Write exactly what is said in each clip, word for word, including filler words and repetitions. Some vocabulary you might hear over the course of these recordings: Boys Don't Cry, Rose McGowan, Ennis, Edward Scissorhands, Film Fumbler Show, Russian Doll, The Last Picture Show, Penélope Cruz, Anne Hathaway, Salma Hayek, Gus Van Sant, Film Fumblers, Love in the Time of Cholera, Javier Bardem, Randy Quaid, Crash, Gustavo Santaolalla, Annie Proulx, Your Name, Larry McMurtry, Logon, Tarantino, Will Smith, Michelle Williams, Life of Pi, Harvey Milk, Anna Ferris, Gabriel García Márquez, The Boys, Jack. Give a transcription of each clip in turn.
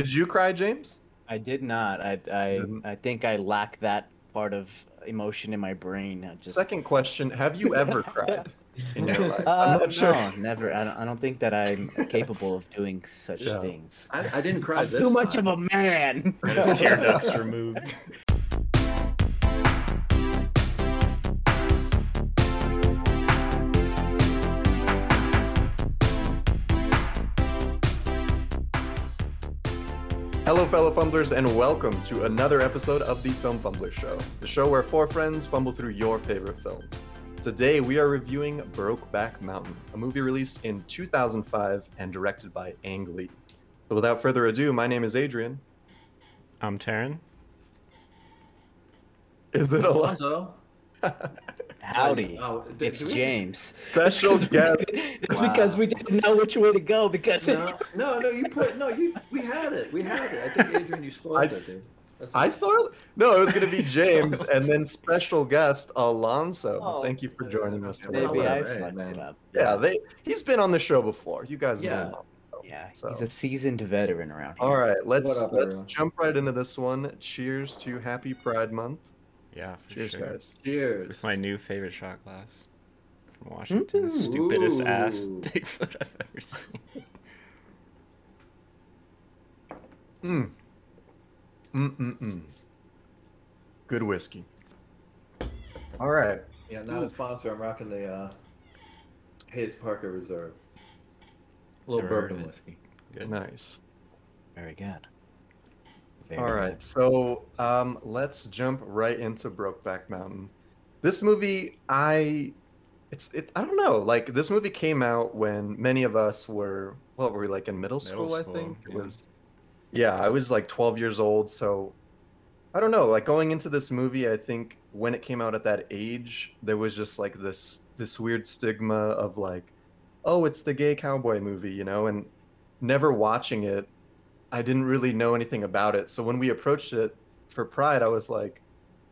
Did you cry, James? I did not. I I, I think I lack that part of emotion in my brain. I just... Second question: have you ever cried in your life? Uh, I'm not sure. No, never. I don't. I don't think that I'm capable of doing such yeah. things. I, I didn't cry. I'm this too much time. Of a man. His tear ducts removed. Hello, fellow fumblers, and welcome to another episode of the Film Fumbler Show, the show where four friends fumble through your favorite films. Today, we are reviewing Brokeback Mountain, a movie released in two thousand five and directed by Ang Lee. So without further ado, my name is Adrian. I'm Taryn. Is it Alonso? Howdy, oh, did, it's we... James. Special guest. It's wow. Because we didn't know which way to go. Because no, no, no, you put no, you we had it, we had it. I think Adrian, you spoiled I, it, dude. That's I saw it. No, it was gonna be James, and then special guest Alonso. Oh, thank you for joining us tonight. Maybe I fucked it up. Yeah, they. He's been on the show before. You guys yeah. know him. Yeah, so. He's a seasoned veteran around here. All right, let's up, let's everyone? jump right into this one. Cheers to Happy Pride Month. Yeah, for Cheers, sure. guys. Cheers. With my new favorite shot glass from Washington. Ooh. Stupidest ass Bigfoot I've ever seen. Mm. Mm-mm-mm. Good whiskey. All right. Yeah, not Ooh. a sponsor. I'm rocking the uh, Hayes Parker Reserve. A little Never bourbon whiskey. Good. Nice. Very good. All right, right. so um, let's jump right into Brokeback Mountain. This movie, I, it's it. I don't know. Like this movie came out when many of us were, what were we like in middle school? Middle school I think yeah. it was. Yeah, I was like twelve years old. So I don't know. Like going into this movie, I think when it came out at that age, there was just like this this weird stigma of like, oh, it's the gay cowboy movie, you know, and never watching it. I didn't really know anything about it. So when we approached it for Pride, I was like,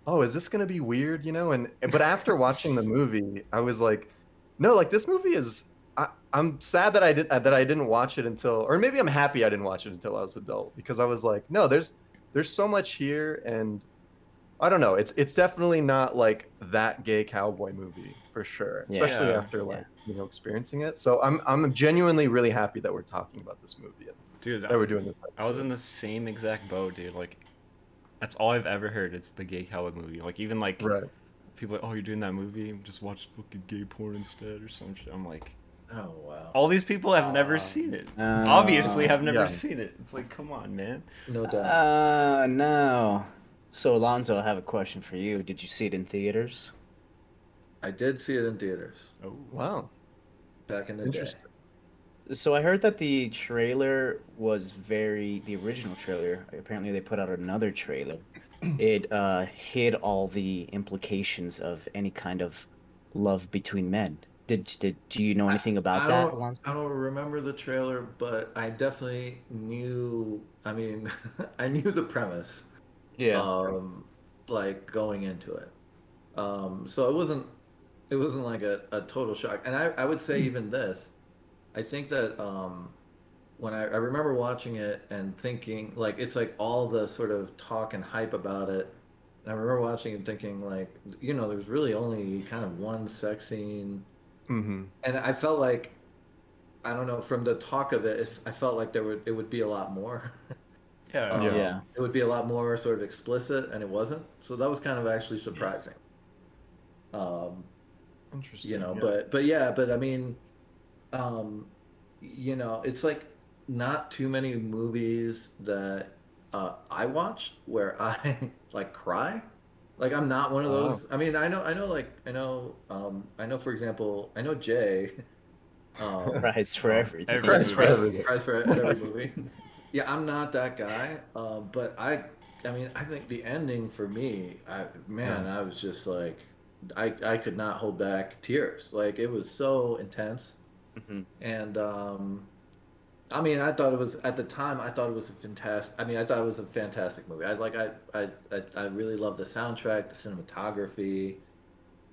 oh, is this going to be weird? You know? And, but after watching the movie, I was like, no, like this movie is, I, I'm sad that I did that. I didn't watch it until, or maybe I'm happy I didn't watch it until I was adult, because I was like, no, there's, there's so much here. And I don't know. It's, it's definitely not like that gay cowboy movie for sure. Especially yeah. after like, yeah. you know, experiencing it. So I'm, I'm genuinely really happy that we're talking about this movie. Dude, I, were doing this I was in the same exact boat, dude. Like, that's all I've ever heard. It's the gay cowboy movie. Like, even like right. people, are like, oh, you're doing that movie? Just watch fucking gay porn instead or some shit. I'm like, oh wow. All these people have uh, never seen it. Uh, Obviously, have never yeah. seen it. It's like, come on, man. No doubt. Uh, no. So, Alonzo, I have a question for you. Did you see it in theaters? I did see it in theaters. Oh wow. Back in the day. So I heard that the trailer was very, the original trailer, apparently they put out another trailer. It uh, hid all the implications of any kind of love between men. Did, did do you know anything about I, I that? Don't, I don't remember the trailer, but I definitely knew, I mean, I knew the premise. Yeah. Um, like going into it. Um, so it wasn't, it wasn't like a, a total shock. And I, I would say even this, I think that um, when I, I remember watching it and thinking, like, it's like all the sort of talk and hype about it. And I remember watching and thinking, like, you know, there's really only kind of one sex scene. Mm-hmm. And I felt like, I don't know, from the talk of it, it I felt like there would it would be a lot more. yeah, um, yeah. It would be a lot more sort of explicit, and it wasn't. So that was kind of actually surprising. Yeah. Um, Interesting. You know, yeah. but but yeah, but I mean... Um, you know, it's like not too many movies that uh, I watch where I like cry. Like I'm not one of those. Oh. I mean, I know, I know, like I know, um, I know. For example, I know Jay um, cries for everything. Every cries, for every, cries for every movie. Yeah, I'm not that guy. Uh, but I, I mean, I think the ending for me, I man, yeah. I was just like, I, I could not hold back tears. Like it was so intense. Mm-hmm. And um, I mean, I thought it was at the time. I thought it was a fantastic. I mean, I thought it was a fantastic movie. I like. I I I really loved the soundtrack, the cinematography,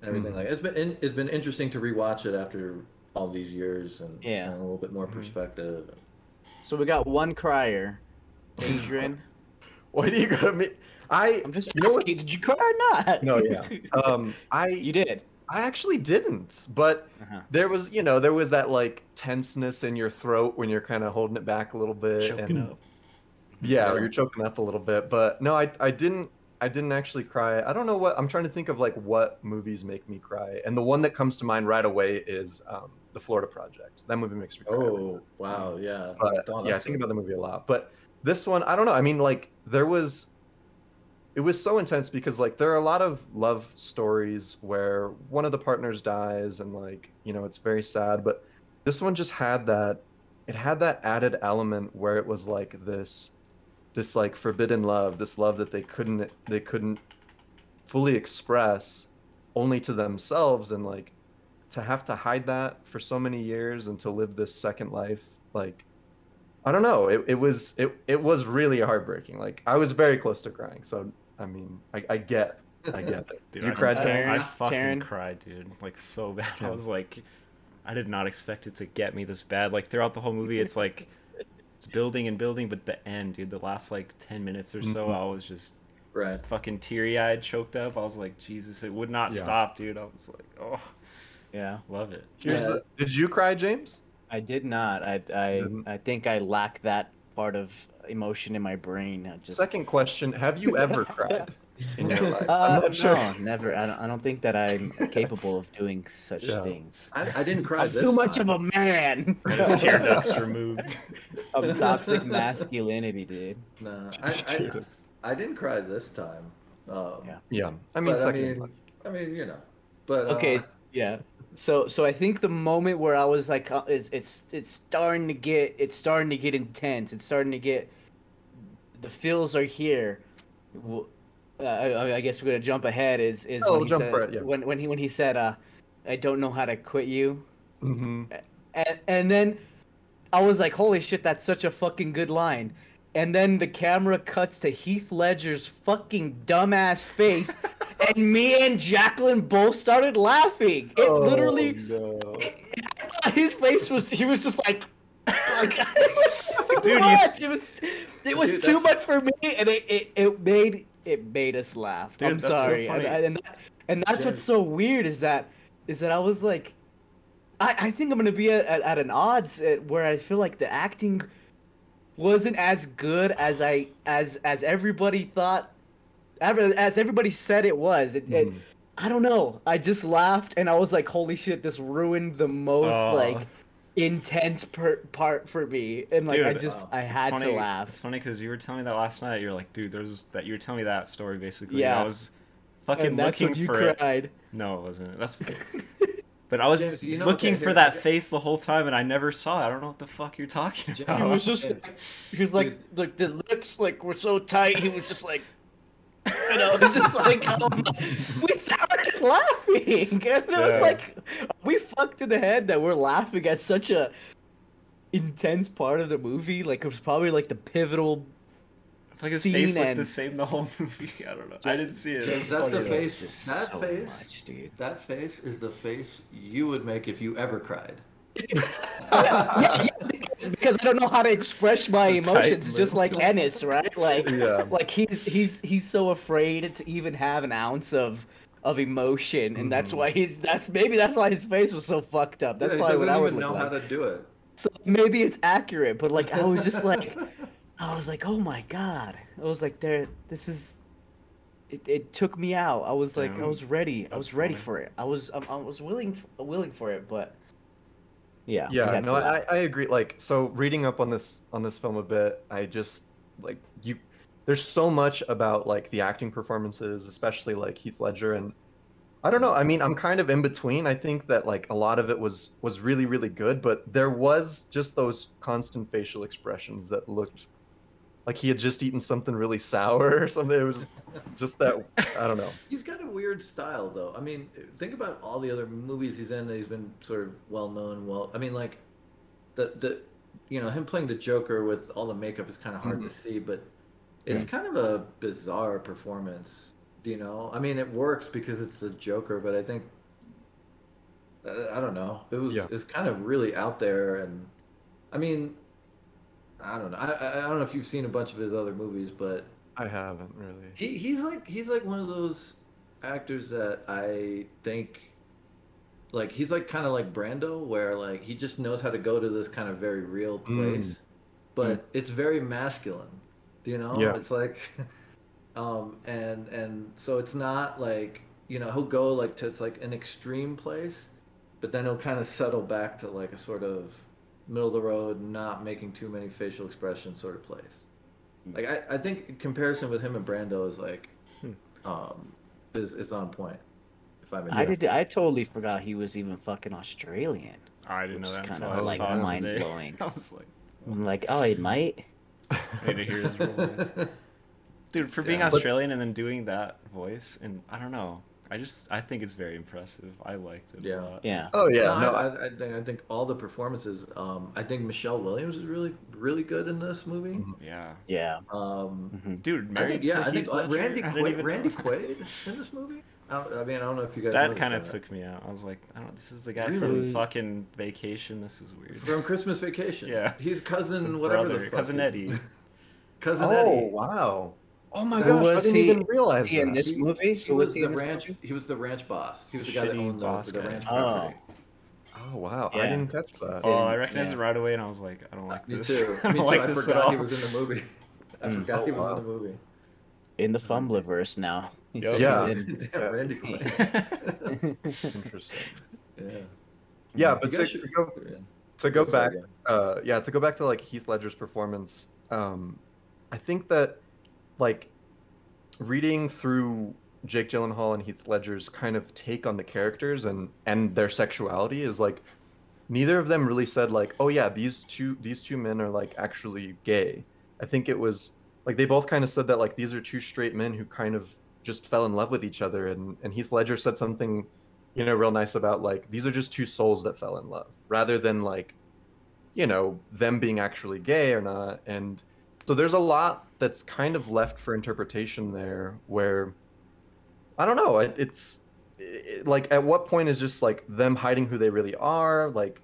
and everything mm-hmm. like. That. It's been in, it's been interesting to rewatch it after all these years and, yeah. and a little bit more mm-hmm. perspective. So we got one crier, Adrian. Why do you gotta meet? I. I'm just. You know what? Did you cry or not? No, yeah. Um, I. You did. I actually didn't, but uh-huh. there was, you know, there was that like tenseness in your throat when you're kind of holding it back a little bit. Choking and, up. Yeah, or you're choking up a little bit, but no, I, I didn't. I didn't actually cry. I don't know what I'm trying to think of, like what movies make me cry, and the one that comes to mind right away is um, The Florida Project. That movie makes me cry. Oh wow, yeah. But, I yeah, I think about the movie a lot, but this one, I don't know. I mean, like there was, it was so intense because like there are a lot of love stories where one of the partners dies and like you know it's very sad, but this one just had that. It had that added element where it was like this. This like forbidden love, this love that they couldn't they couldn't fully express only to themselves, and like to have to hide that for so many years and to live this second life, like I don't know, it, it was it it was really heartbreaking. Like I was very close to crying, so I mean I, I get I get it. Dude, you I, cried, Taryn? I fucking Taryn? cried, dude, like so bad. I was like, I did not expect it to get me this bad. Like throughout the whole movie, it's like. It's building and building, but the end, dude, the last like ten minutes or so, mm-hmm. I was just right. fucking teary-eyed, choked up. I was like, Jesus, it would not yeah. stop, dude. I was like, oh, yeah, love it. Yeah. The, did you cry, James? I did not. I I, I think I lack that part of emotion in my brain. I just... Second question: have you ever cried in your life? Uh, I'm not sure. No, never. I don't, I don't think that I'm capable of doing such yeah. things. I, I didn't cry. I'm this too time. much of a man. Those tear ducts removed. Of toxic masculinity, dude. No, I, I I didn't cry this time. Um, yeah. Yeah. I mean, I mean, I mean, you know. But okay. Uh... Yeah. So so I think the moment where I was like, it's it's it's starting to get it's starting to get intense. It's starting to get. The feels are here. Well, uh, I, I guess we're gonna jump ahead. Is is oh, when, he jump said, right, yeah. when when he when he said, uh, "I don't know how to quit you," mm-hmm. and and then I was like, "Holy shit, that's such a fucking good line." And then the camera cuts to Heath Ledger's fucking dumbass face, and me and Jacqueline both started laughing. It oh, literally, no. it, it, his face was—he was just like, like it was too dude, much. You, it was, it was dude, too much for me, and it, it, it made it made us laugh. Dude, I'm sorry, so and and, that, and that's dude. what's so weird is that is that I was like, I, I think I'm gonna be at, at, at an odds at, where I feel like the acting. Wasn't as good as I as as everybody thought, as everybody said it was. It, mm. it, I don't know. I just laughed and I was like, "Holy shit! This ruined the most oh. like intense per, part for me." And like, dude, I just uh, I had funny, to laugh. It's funny because you were telling me that last night. You're like, "Dude, there's that." You were telling me that story basically. Yeah. And I was fucking and that's looking when you for cried. It. No, it wasn't. That's. But I was James, you know, looking okay, for that okay. face the whole time, and I never saw it. I don't know what the fuck you're talking about. He was just, he was like, like the lips like were so tight. He was just like, you know, this is like, oh we started laughing, and yeah. it was like, we fucked in the head that we're laughing at such a intense part of the movie. Like it was probably like the pivotal. I feel like his face looked the same the whole movie. I don't know. I didn't see it. James, that's the face. Just that so face. Much, dude. That face is the face you would make if you ever cried. yeah, yeah, because, because I don't know how to express my emotions, just like Ennis, right? Like, yeah. like he's he's he's so afraid to even have an ounce of of emotion, and mm-hmm. that's why he's that's maybe that's why his face was so fucked up. That's yeah, probably what I would know like. How to do it. So maybe it's accurate, but like I was just like. I was like, oh my god! I was like, there. This is. It, it took me out. I was like, Damn. I was ready. I was ready funny. for it. I was, I, I was willing, willing for it. But. Yeah. Yeah. No, I, I agree. Like, so reading up on this on this film a bit, I just like you. There's so much about like the acting performances, especially like Heath Ledger, and I don't know. I mean, I'm kind of in between. I think that like a lot of it was was really really good, but there was just those constant facial expressions that looked. Like he had just eaten something really sour or something. It was just that, I don't know. He's got a weird style though. I mean, think about all the other movies he's in that he's been sort of well known. Well, I mean like the, the you know, him playing the Joker with all the makeup is kind of hard mm-hmm. to see, but it's yeah. kind of a bizarre performance, you know? I mean, it works because it's the Joker, but I think, I don't know. It was, yeah. it was kind of really out there. And I mean, I don't know. I, I don't know if you've seen a bunch of his other movies, but I haven't really. He he's like he's like one of those actors that I think, like, he's like kind of like Brando, where like he just knows how to go to this kind of very real place, mm. but mm. it's very masculine, you know. Yeah. It's like, um, and and so it's not like, you know, he'll go like to it's like an extreme place, but then he'll kind of settle back to like a sort of middle of the road, not making too many facial expressions sort of place. Like I, I think in comparison with him and Brando is like, hmm. um, is is on point. If I'm I did. I totally forgot he was even fucking Australian. I didn't know that. Kind of like mind blowing. I was like, oh. I'm like, oh, he might. I need to hear his voice. Dude, for being yeah, Australian but... and then doing that voice, and I don't know. I just, I think it's very impressive. I liked it yeah. a lot. Yeah. Oh, yeah. No, no I, I, think, I think all the performances, um, I think Michelle Williams is really, really good in this movie. Yeah. Yeah. Um, mm-hmm. Dude, married I think, yeah, to I Heath think Ledger? Randy, Quaid, Randy Quaid in this movie? I, I mean, I don't know if you guys That kind of took me out. I was like, I don't this is the guy really? From fucking Vacation. This is weird. From Christmas Vacation. Yeah. He's cousin, the whatever brother, the fuck. Cousin Eddie. cousin oh, Eddie. Oh, wow. Oh my gosh! Was I didn't he, even realize he that. In this he, movie. He was, was he the ranch. Movie? He was the ranch boss. He was the, the guy that owned the, the ranch property. Oh. Oh wow! Yeah. I didn't catch that. Oh, I recognized yeah. it right away, and I was like, I don't like this. Me too. I don't Me like too. This I forgot at all. He was in the movie. I forgot oh, he was wow. in the movie. In the Fumblerverse now. Yep. Yeah. In... yeah. Randy Quaid. Interesting. Yeah. Yeah, but to, should... go, to go back, uh, yeah, to go back to like Heath Ledger's performance, um, I think that. Like, reading through Jake Gyllenhaal and Heath Ledger's kind of take on the characters and, and their sexuality is like, neither of them really said like, oh yeah, these two these two men are like actually gay. I think it was like they both kind of said that like these are two straight men who kind of just fell in love with each other. And, and Heath Ledger said something, you know, real nice about like these are just two souls that fell in love, rather than like, you know, them being actually gay or not. And so there's a lot that's kind of left for interpretation there where, I don't know, it, it's it, like at what point is just like them hiding who they really are? Like,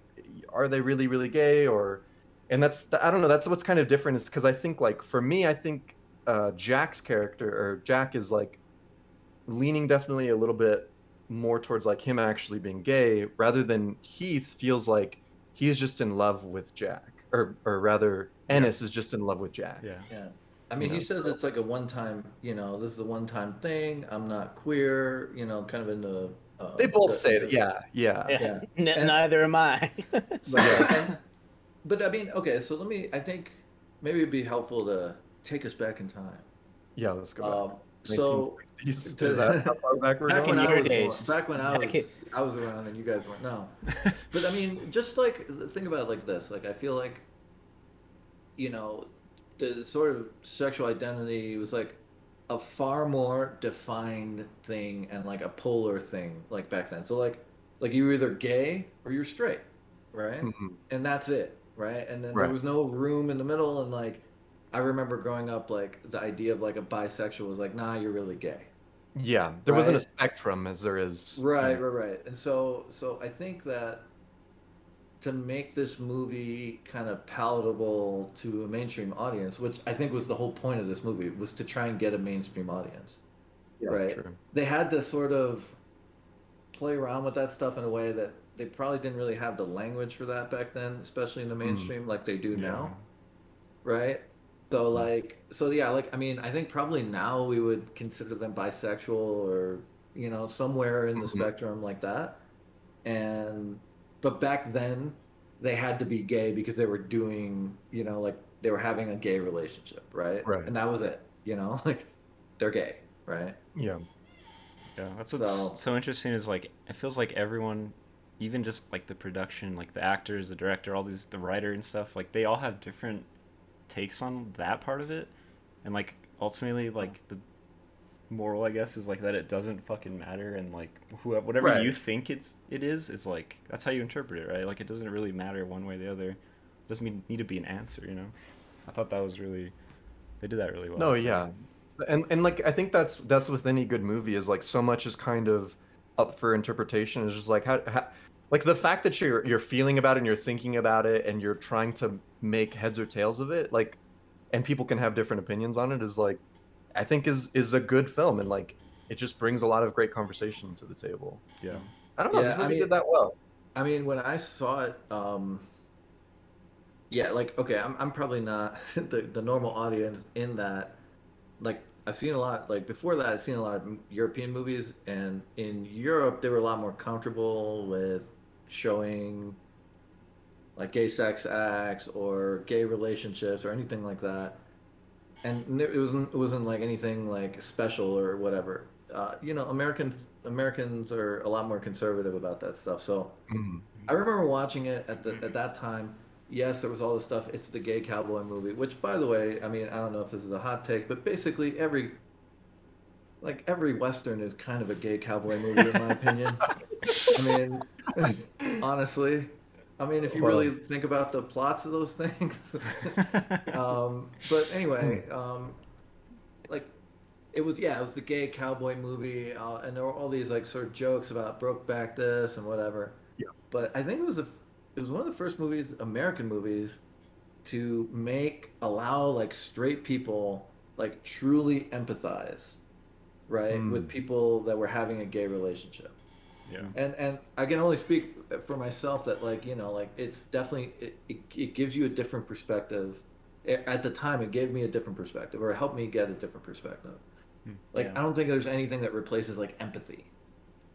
are they really, really gay? Or, and that's, the, I don't know, that's what's kind of different is because I think like for me, I think uh, Jack's character or Jack is like leaning definitely a little bit more towards like him actually being gay rather than Heath feels like he's just in love with Jack. Or, or rather, Ennis yeah. is just in love with Jack. Yeah, yeah. I mean, you know? He says it's like a one-time, you know, this is a one-time thing. I'm not queer, you know, kind of in the. Uh, they both the, say that, yeah, yeah. yeah. yeah. N- and, neither am I. but, and, but I mean, okay, so let me. I think maybe it'd be helpful to take us back in time. Yeah, let's go. Um, back. So is that how far back we're back going? When I was days. Back when I was, I was around and you guys weren't. No, but I mean, just like think about it like this. Like I feel like, you know, the sort of sexual identity was like a far more defined thing and like a polar thing like back then. So like, like you were either gay or you're straight, right? Mm-hmm. And that's it, right? And then right. there was no room in the middle and like. I remember growing up, like, the idea of, like, a bisexual was like, nah, you're really gay. Yeah, there right? wasn't a spectrum as there is. Right, right, right, right. And so so I think that to make this movie kind of palatable to a mainstream audience, which I think was the whole point of this movie, was to try and get a mainstream audience, yeah, right? True. They had to sort of play around with that stuff in a way that they probably didn't really have the language for that back then, especially in the mainstream mm. like they do yeah. now, right? So like, so yeah, like, I mean, I think probably now we would consider them bisexual or, you know, somewhere in the mm-hmm. spectrum like that. And, but back then they had to be gay because they were doing, you know, like they were having a gay relationship. Right. Right. And that was it, you know, like they're gay. Right. Yeah. Yeah. That's what's so, so interesting is like, it feels like everyone, even just like the production, like the actors, the director, all these, the writer and stuff, like they all have different takes on that part of it, and like ultimately like the moral I guess is like that it doesn't fucking matter, and like whoever whatever right. you think it's it is it's like that's how you interpret it, right? Like it doesn't really matter one way or the other. It doesn't mean, need to be an answer, you know. I thought that was really they did that really well. No, yeah, and and like I think that's that's with any good movie is like so much is kind of up for interpretation. It's just like how, how Like the fact that you're you're feeling about it and you're thinking about it and you're trying to make heads or tails of it, like, and people can have different opinions on it, is like, I think is is a good film, and like it just brings a lot of great conversation to the table. Yeah, I don't know. Yeah, this movie I mean, did that well. I mean, when I saw it, um, yeah, like okay, I'm I'm probably not the the normal audience in that, like. I've seen a lot, like before that, I've seen a lot of European movies, and in Europe, they were a lot more comfortable with showing like gay sex acts or gay relationships or anything like that. And it wasn't, it wasn't like anything like special or whatever. Uh, you know, American, Americans are a lot more conservative about that stuff. So mm-hmm. I remember watching it at the, at that time. Yes, there was all this stuff. It's the gay cowboy movie, which, by the way, I mean, I don't know if this is a hot take, but basically every, like every Western is kind of a gay cowboy movie, in my opinion. I mean, honestly, I mean, if you well, really think about the plots of those things. um, but anyway, um, like it was, yeah, it was the gay cowboy movie. Uh, and there were all these like sort of jokes about Brokeback this and whatever. Yeah. But I think it was a It was one of the first movies, American movies, to make, allow, like, straight people, like, truly empathize, right, mm. with people that were having a gay relationship. Yeah. And and I can only speak for myself that, like, you know, like, it's definitely, it, it, it gives you a different perspective. It, at the time, it gave me a different perspective, or helped me get a different perspective. Mm. Like, yeah. I don't think there's anything that replaces, like, empathy.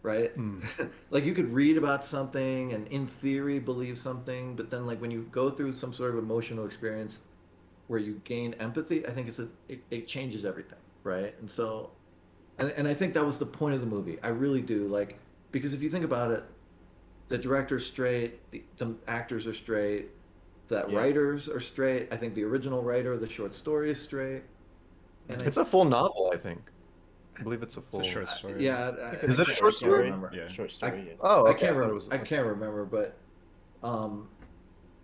Right? Mm. Like you could read about something and in theory believe something, but then like when you go through some sort of emotional experience where you gain empathy, I think it's a, it, it changes everything. Right. And so, and, and I think that was the point of the movie. I really do. Like, because if you think about it, the director's straight, the, the actors are straight, the yeah. writers are straight. I think the original writer of the short story is straight. And it's I, a full novel, I think. I believe it's a full. It's a short story. Yeah, I, I, is it a short story? Yeah, short story. Yeah. I, oh, okay. I can't remember. I, I can't remember, but um,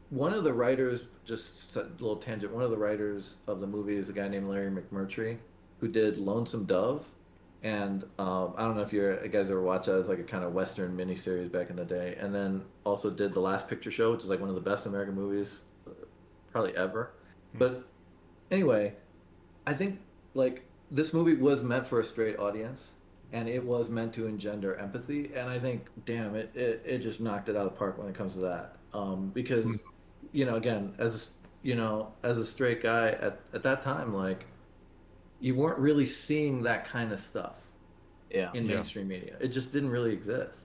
one of the writers, just a little tangent. One of the writers of the movie is a guy named Larry McMurtry, who did Lonesome Dove, and um, I don't know if you guys ever watched that. It's like a kind of Western miniseries back in the day, and then also did The Last Picture Show, which is like one of the best American movies, probably ever. Hmm. But anyway, I think like. This movie was meant for a straight audience, and it was meant to engender empathy. And I think, damn, it it, it just knocked it out of the park when it comes to that. Um, because, you know, again, as you know, as a straight guy at, at that time, like, you weren't really seeing that kind of stuff yeah. in yeah. mainstream media. It just didn't really exist.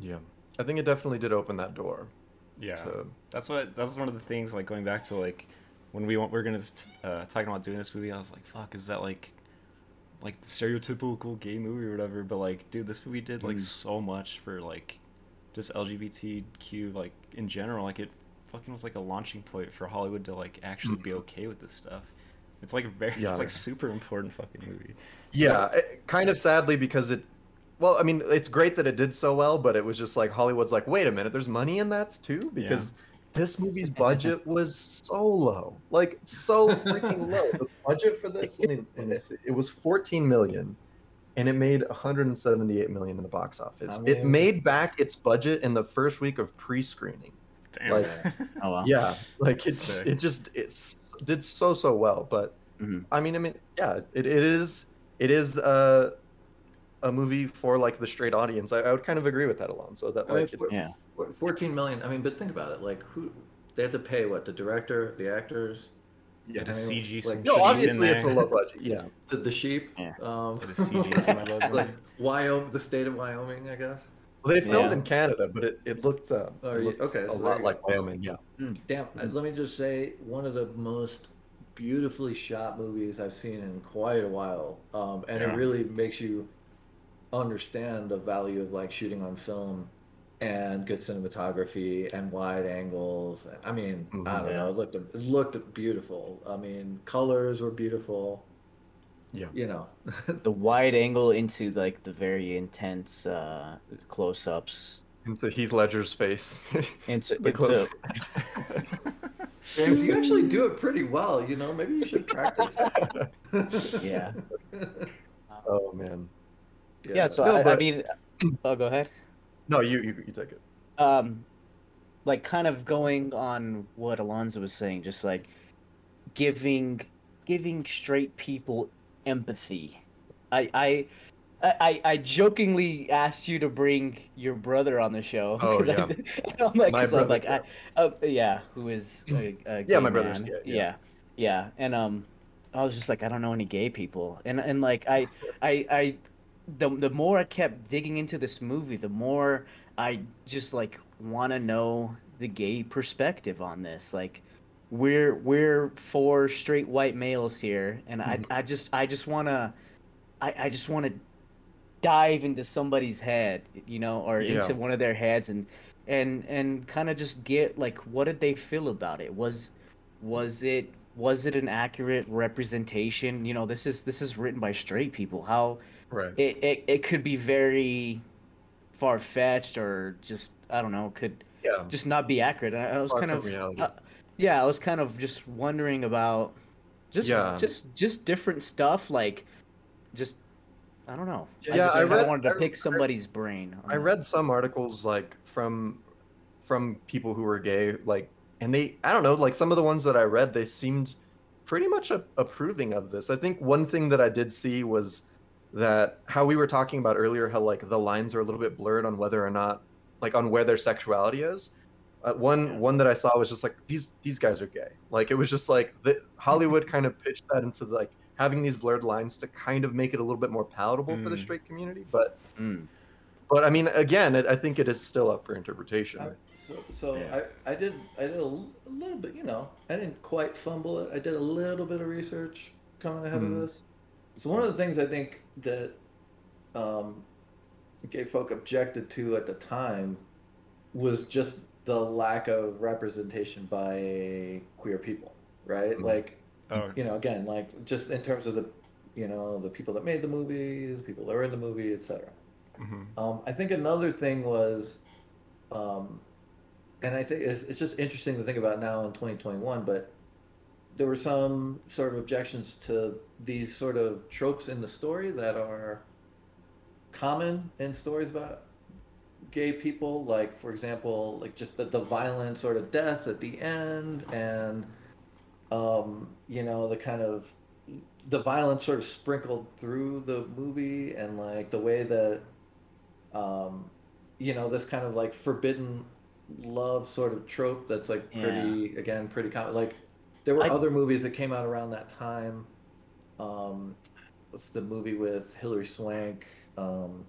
Yeah, I think it definitely did open that door. Yeah, to... that's what that's one of the things. Like going back to like. When we want, we're gonna uh, talking about doing this movie, I was like, "Fuck, is that like, like the stereotypical gay movie or whatever?" But like, dude, this movie did like mm. so much for like, just L G B T Q like in general. Like it fucking was like a launching point for Hollywood to like actually mm. be okay with this stuff. It's like very, yeah. it's like super important fucking movie. Yeah, but, it, kind of sadly because it. Well, I mean, it's great that it did so well, but it was just like Hollywood's like, wait a minute, there's money in that too because. Yeah. This movie's budget was so low, like so freaking low. The budget for this, and it, it was fourteen million dollars, and it made one hundred seventy-eight million dollars in the box office. I mean, it made back its budget in the first week of pre-screening. Damn. Like, oh, wow. Yeah, like it, it just it did so so well. But mm-hmm. I mean, I mean, yeah, it, it is it is a a movie for like the straight audience. I, I would kind of agree with that, Alonso. That like, I mean, it, yeah. fourteen million. I mean, but think about it. Like, who they had to pay? What the director, the actors? Yeah, the I mean, C G. Like, no, obviously it's a low budget. Yeah, the, the sheep. Yeah. Um, the C G. Like Wyoming, the state of Wyoming, I guess. Well, they filmed yeah. in Canada, but it it looked, uh, oh, it looked okay, a so lot like Wyoming. Yeah. Mm. Damn. Mm. Let me just say, one of the most beautifully shot movies I've seen in quite a while, um, and yeah. it really makes you understand the value of like shooting on film. And good cinematography and wide angles. I mean, mm-hmm, I don't yeah. know. It looked it looked beautiful. I mean, colors were beautiful. Yeah. You know, the wide angle into like the very intense uh, close-ups. Into Heath Ledger's face. Into the close. James, you actually do it pretty well. You know, maybe you should practice. yeah. Oh man. Yeah. yeah so no, I, but... I mean, oh, go ahead. No, you, you you take it. um, like kind of going on what Alonso was saying, just like giving giving straight people empathy. I I I, I jokingly asked you to bring your brother on the show. Oh yeah, I, I'm like, my brother, I'm like yeah. I, uh, yeah, who is a, a yeah, my brother's gay, yeah. yeah, yeah, and um, I was just like, I don't know any gay people, and and like I I I the the more I kept digging into this movie, the more I just like want to know the gay perspective on this. Like, we're we're four straight white males here, and mm-hmm. I I just I just wanna I I just wanna. dive into somebody's head, you know, or yeah. into one of their heads, and and and kind of just get like, what did they feel about it? Was was it was it an accurate representation? You know, this is this is written by straight people. How right. it, it it could be very far fetched, or just I don't know, could yeah. just not be accurate. I, I was far kind of uh, yeah, I was kind of just wondering about just yeah. just just different stuff, like just. I don't know. Yeah, I, just, I, read, I wanted to I, pick somebody's brain. I read some articles like from from people who were gay, like, and they, I don't know, like some of the ones that I read, they seemed pretty much a- approving of this. I think one thing that I did see was that how we were talking about earlier, how like the lines are a little bit blurred on whether or not, like on where their sexuality is. Uh, one yeah. one that I saw was just like these these guys are gay. Like it was just like the, Hollywood kind of pitched that into like. Having these blurred lines to kind of make it a little bit more palatable mm. for the straight community, but mm. but I mean, again, it, I think it is still up for interpretation. I, so so yeah. I, I did I did a, a little bit, you know, I didn't quite fumble it. I did a little bit of research coming ahead mm. of this. So one of the things I think that um, gay folk objected to at the time was just the lack of representation by queer people, right? Mm. Like. You know, again, like just in terms of the, you know, the people that made the movie, the people that were in the movie, et cetera. Mm-hmm. Um, I think another thing was, um, and I think it's, it's just interesting to think about now in twenty twenty-one, but there were some sort of objections to these sort of tropes in the story that are common in stories about gay people. Like, for example, like just the, the violent sort of death at the end and... Um, you know, the kind of the violence sort of sprinkled through the movie, and like the way that, um, you know, this kind of like forbidden love sort of trope that's like pretty, yeah. again, pretty common. Like there were I... other movies that came out around that time. Um, what's the movie with Hilary Swank? Um,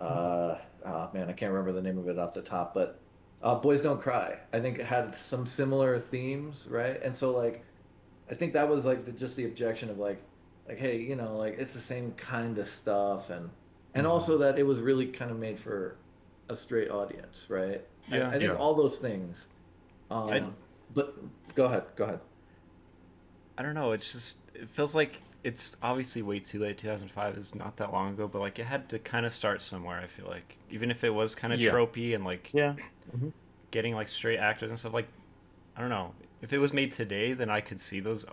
uh, oh man, I can't remember the name of it off the top, but. Uh, Boys Don't Cry, I think it had some similar themes, right? And so, like, I think that was, like, the, just the objection of, like, like, hey, you know, like, it's the same kind of stuff. And and mm-hmm. also that it was really kind of made for a straight audience, right? Yeah. I, I think yeah. all those things. Um, I, but go ahead, go ahead. I don't know, it's just, it feels like it's obviously way too late. two thousand five is not that long ago, but, like, it had to kind of start somewhere, I feel like. Even if it was kind of yeah. tropey and, like... yeah. Mm-hmm. Getting like straight actors and stuff, like I don't know, if it was made today then I could see those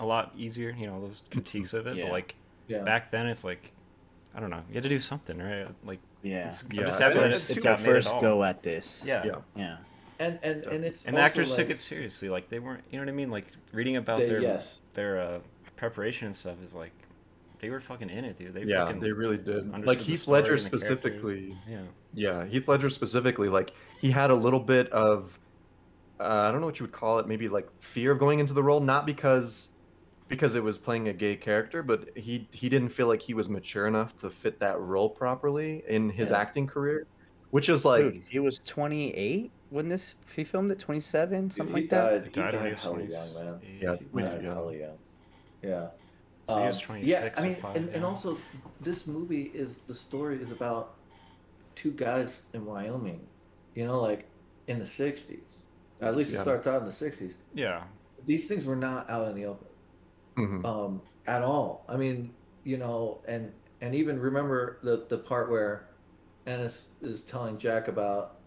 a lot easier, you know, those critiques of it yeah. but like yeah. back then it's like I don't know, you had to do something, right? Like yeah it's, yeah. Just it's, it's, it's our first go at this yeah yeah, yeah. and and and it's and the actors like, took it seriously, like they weren't, you know what I mean, like reading about they, their yes. their uh, preparation and stuff is like they were fucking in it, dude. They yeah, fucking they really did. Like Heath Ledger specifically. Yeah. Yeah, Heath Ledger specifically. Like he had a little bit of, uh, I don't know what you would call it. Maybe like fear of going into the role, not because, because it was playing a gay character, but he he didn't feel like he was mature enough to fit that role properly in his yeah. acting career, which is like dude, he was twenty-eight when this he filmed it, twenty-seven, something dude, he like died, that. He died, he died hella young, man. Yeah, he died hella young. Yeah. So um, yeah, I mean, five, and, yeah. and also, this movie is the story is about two guys in Wyoming, you know, like in the sixties. Or at least yeah. it starts out in the sixties. Yeah, these things were not out in the open, mm-hmm. um, at all. I mean, you know, and and even remember the the part where Ennis is telling Jack about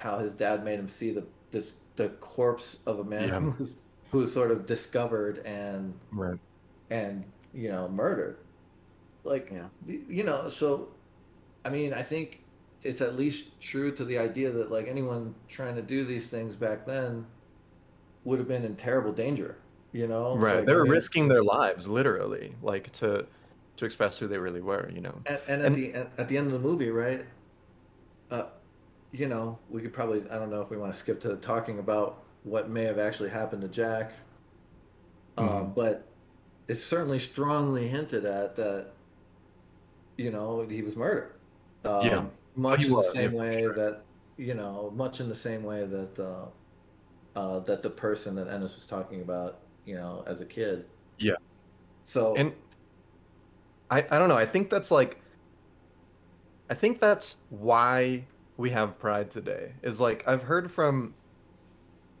how his dad made him see the this the corpse of a man yeah. who was who was sort of discovered and right. and you know, murdered, like, yeah. you know, so, I mean, I think it's at least true to the idea that like anyone trying to do these things back then would have been in terrible danger, you know? Right. Like, they were I mean, risking their lives, literally, like to to express who they really were, you know? And, and, at, and the, at, at the end of the movie, right, uh, you know, we could probably, I don't know if we want to skip to talking about what may have actually happened to Jack, um, mm-hmm. but it's certainly strongly hinted at that, you know, he was murdered. Um, yeah. Much in the same way that, you know, much in the same way that uh, uh, that the person that Ennis was talking about, you know, as a kid. Yeah. So. And I, I don't know. I think that's like, I think that's why we have Pride today, is like, I've heard from,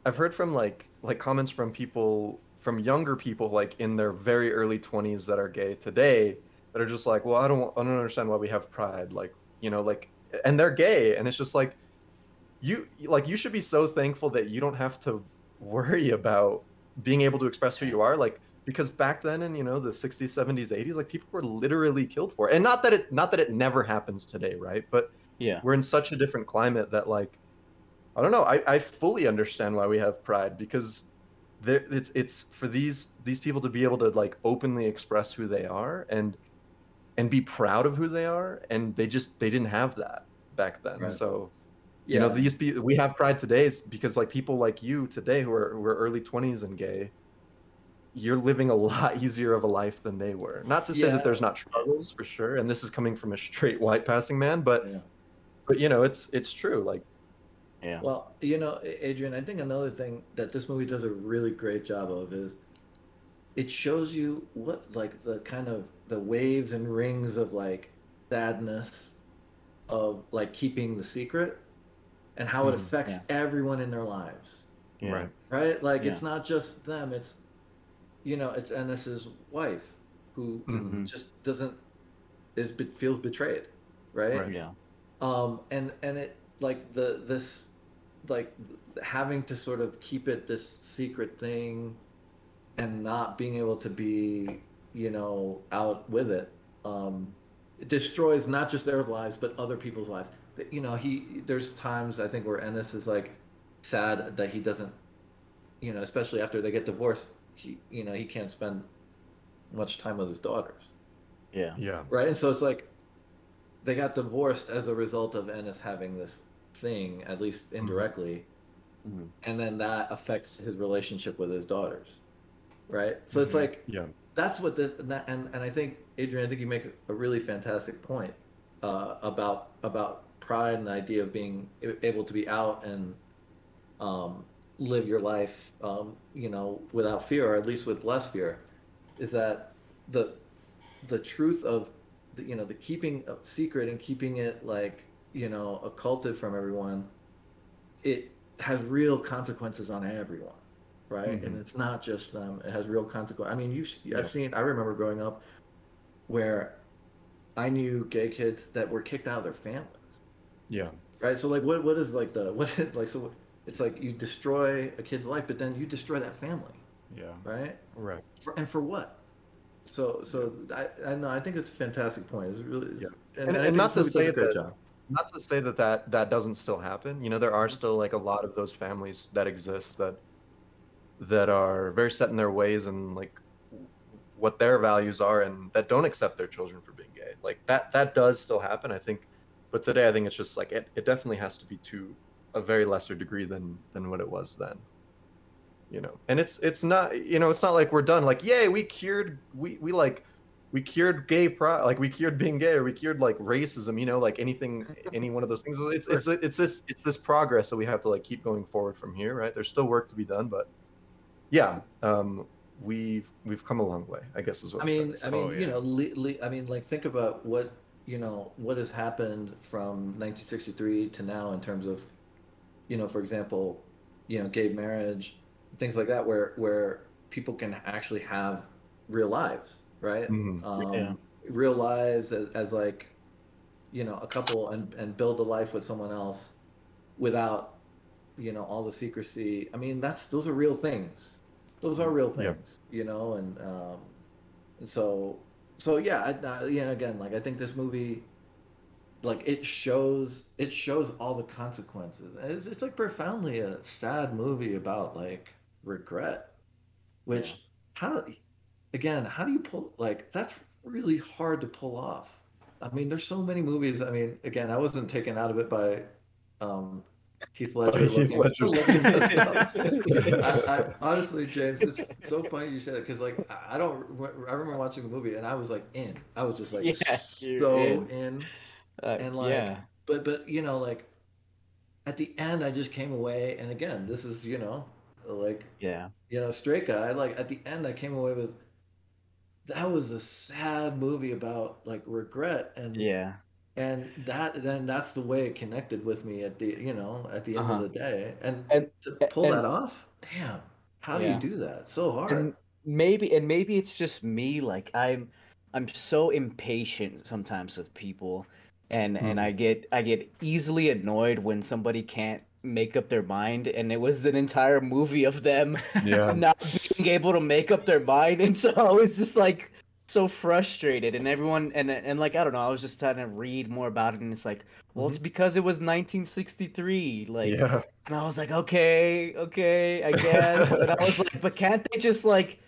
I've heard from like, like comments from people, from younger people, like in their very early twenties that are gay today, that are just like, well, I don't, I don't understand why we have Pride. Like, you know, like, and they're gay, and it's just like, you like you should be so thankful that you don't have to worry about being able to express who you are, like, because back then in, you know, the sixties, seventies, eighties, like, people were literally killed for it. And not that it not that it never happens today, right? But yeah, we're in such a different climate that, like, I don't know, I, I fully understand why we have Pride, because there it's it's for these these people to be able to like openly express who they are and and be proud of who they are, and they just they didn't have that back then, right. So you yeah. know, these people, we have Pride today because like people like you today who are, who are early twenties and gay, you're living a lot easier of a life than they were. Not to say yeah. that there's not struggles, for sure, and this is coming from a straight white passing man, but yeah. but you know, it's it's true, like yeah. Well, you know, Adrian, I think another thing that this movie does a really great job of is it shows you what like the kind of the waves and rings of like sadness of like keeping the secret and how mm, it affects yeah. everyone in their lives. Yeah. Right. Right? Like yeah. it's not just them, it's, you know, it's Ennis's wife who mm-hmm. just doesn't is feels betrayed, right? Right. Yeah. Um and and it like the this like having to sort of keep it this secret thing and not being able to be, you know, out with it, um it destroys not just their lives but other people's lives. You know, he there's times I think where Ennis is like sad that he doesn't, you know, especially after they get divorced, he you know he can't spend much time with his daughters, yeah yeah right? And so it's like they got divorced as a result of Ennis having this thing, at least indirectly, mm-hmm. and then that affects his relationship with his daughters, right? So mm-hmm. it's like yeah that's what this and, that, and and I think Adrian, I think you make a really fantastic point uh about about Pride and the idea of being able to be out and um live your life um you know, without fear, or at least with less fear, is that the the truth of the, you know, the keeping a secret and keeping it like, you know, occulted from everyone, it has real consequences on everyone, right? Mm-hmm. And it's not just them, it has real consequences. I mean, you yeah. I've seen I remember growing up where I knew gay kids that were kicked out of their families, yeah right? So like what what is like the what is, like so it's like you destroy a kid's life, but then you destroy that family, yeah right right for, and for what? So so I I know, I think it's a fantastic point. It's really it's, yeah. and, and, and not to say that not to say that, that that doesn't still happen, you know, there are still like a lot of those families that exist that that are very set in their ways and like what their values are, and that don't accept their children for being gay. Like that that does still happen, I think, but today I think it's just like it, it definitely has to be to a very lesser degree than than what it was then, you know. And it's it's not, you know, it's not like we're done, like yay, we cured we we like we cured gay pride, like we cured being gay, or we cured like racism, you know, like anything, any one of those things. It's it's it's this it's this progress that we have to like keep going forward from here, right? There's still work to be done, but yeah, um, we've we've come a long way, I guess is what I mean. I mean, oh, yeah. you know, le- le- I mean, like think about what, you know, what has happened from nineteen sixty-three to now in terms of, you know, for example, you know, gay marriage, things like that, where where people can actually have real lives. Right. Mm-hmm. Um, yeah. Real lives as, as like, you know, a couple and, and build a life with someone else without, you know, all the secrecy. I mean, that's those are real things. Those are real things, yeah. you know, and um, and so so, yeah, I, I, you know, again, like I think this movie like it shows it shows all the consequences. And it's, it's like profoundly a sad movie about like regret, which yeah. how again how do you pull like that's really hard to pull off. I mean, there's so many movies. I mean, again, I wasn't taken out of it by um, Heath Ledger. Heath Ledger's. I, I, honestly, James, it's so funny you said it because, like, I don't. I remember watching the movie and I was like in. I was just like yeah, so in, in. Uh, and like, yeah. but but you know, like, at the end, I just came away. And again, this is you know, like yeah, you know, straight guy. Like at the end, I came away with. That was a sad movie about like regret and yeah and that then that's the way it connected with me at the you know at the end uh-huh. of the day and, and to pull and, that off damn how yeah. do you do that so hard and maybe and maybe it's just me like I'm I'm so impatient sometimes with people and mm-hmm. and I get I get easily annoyed when somebody can't make up their mind, and it was an entire movie of them yeah. not being able to make up their mind, and so I was just like so frustrated, and everyone and and like I don't know, I was just trying to read more about it, and it's like, well, mm-hmm. it's because it was nineteen sixty-three, like, yeah. and I was like, okay, okay, I guess, and I was like, but can't they just like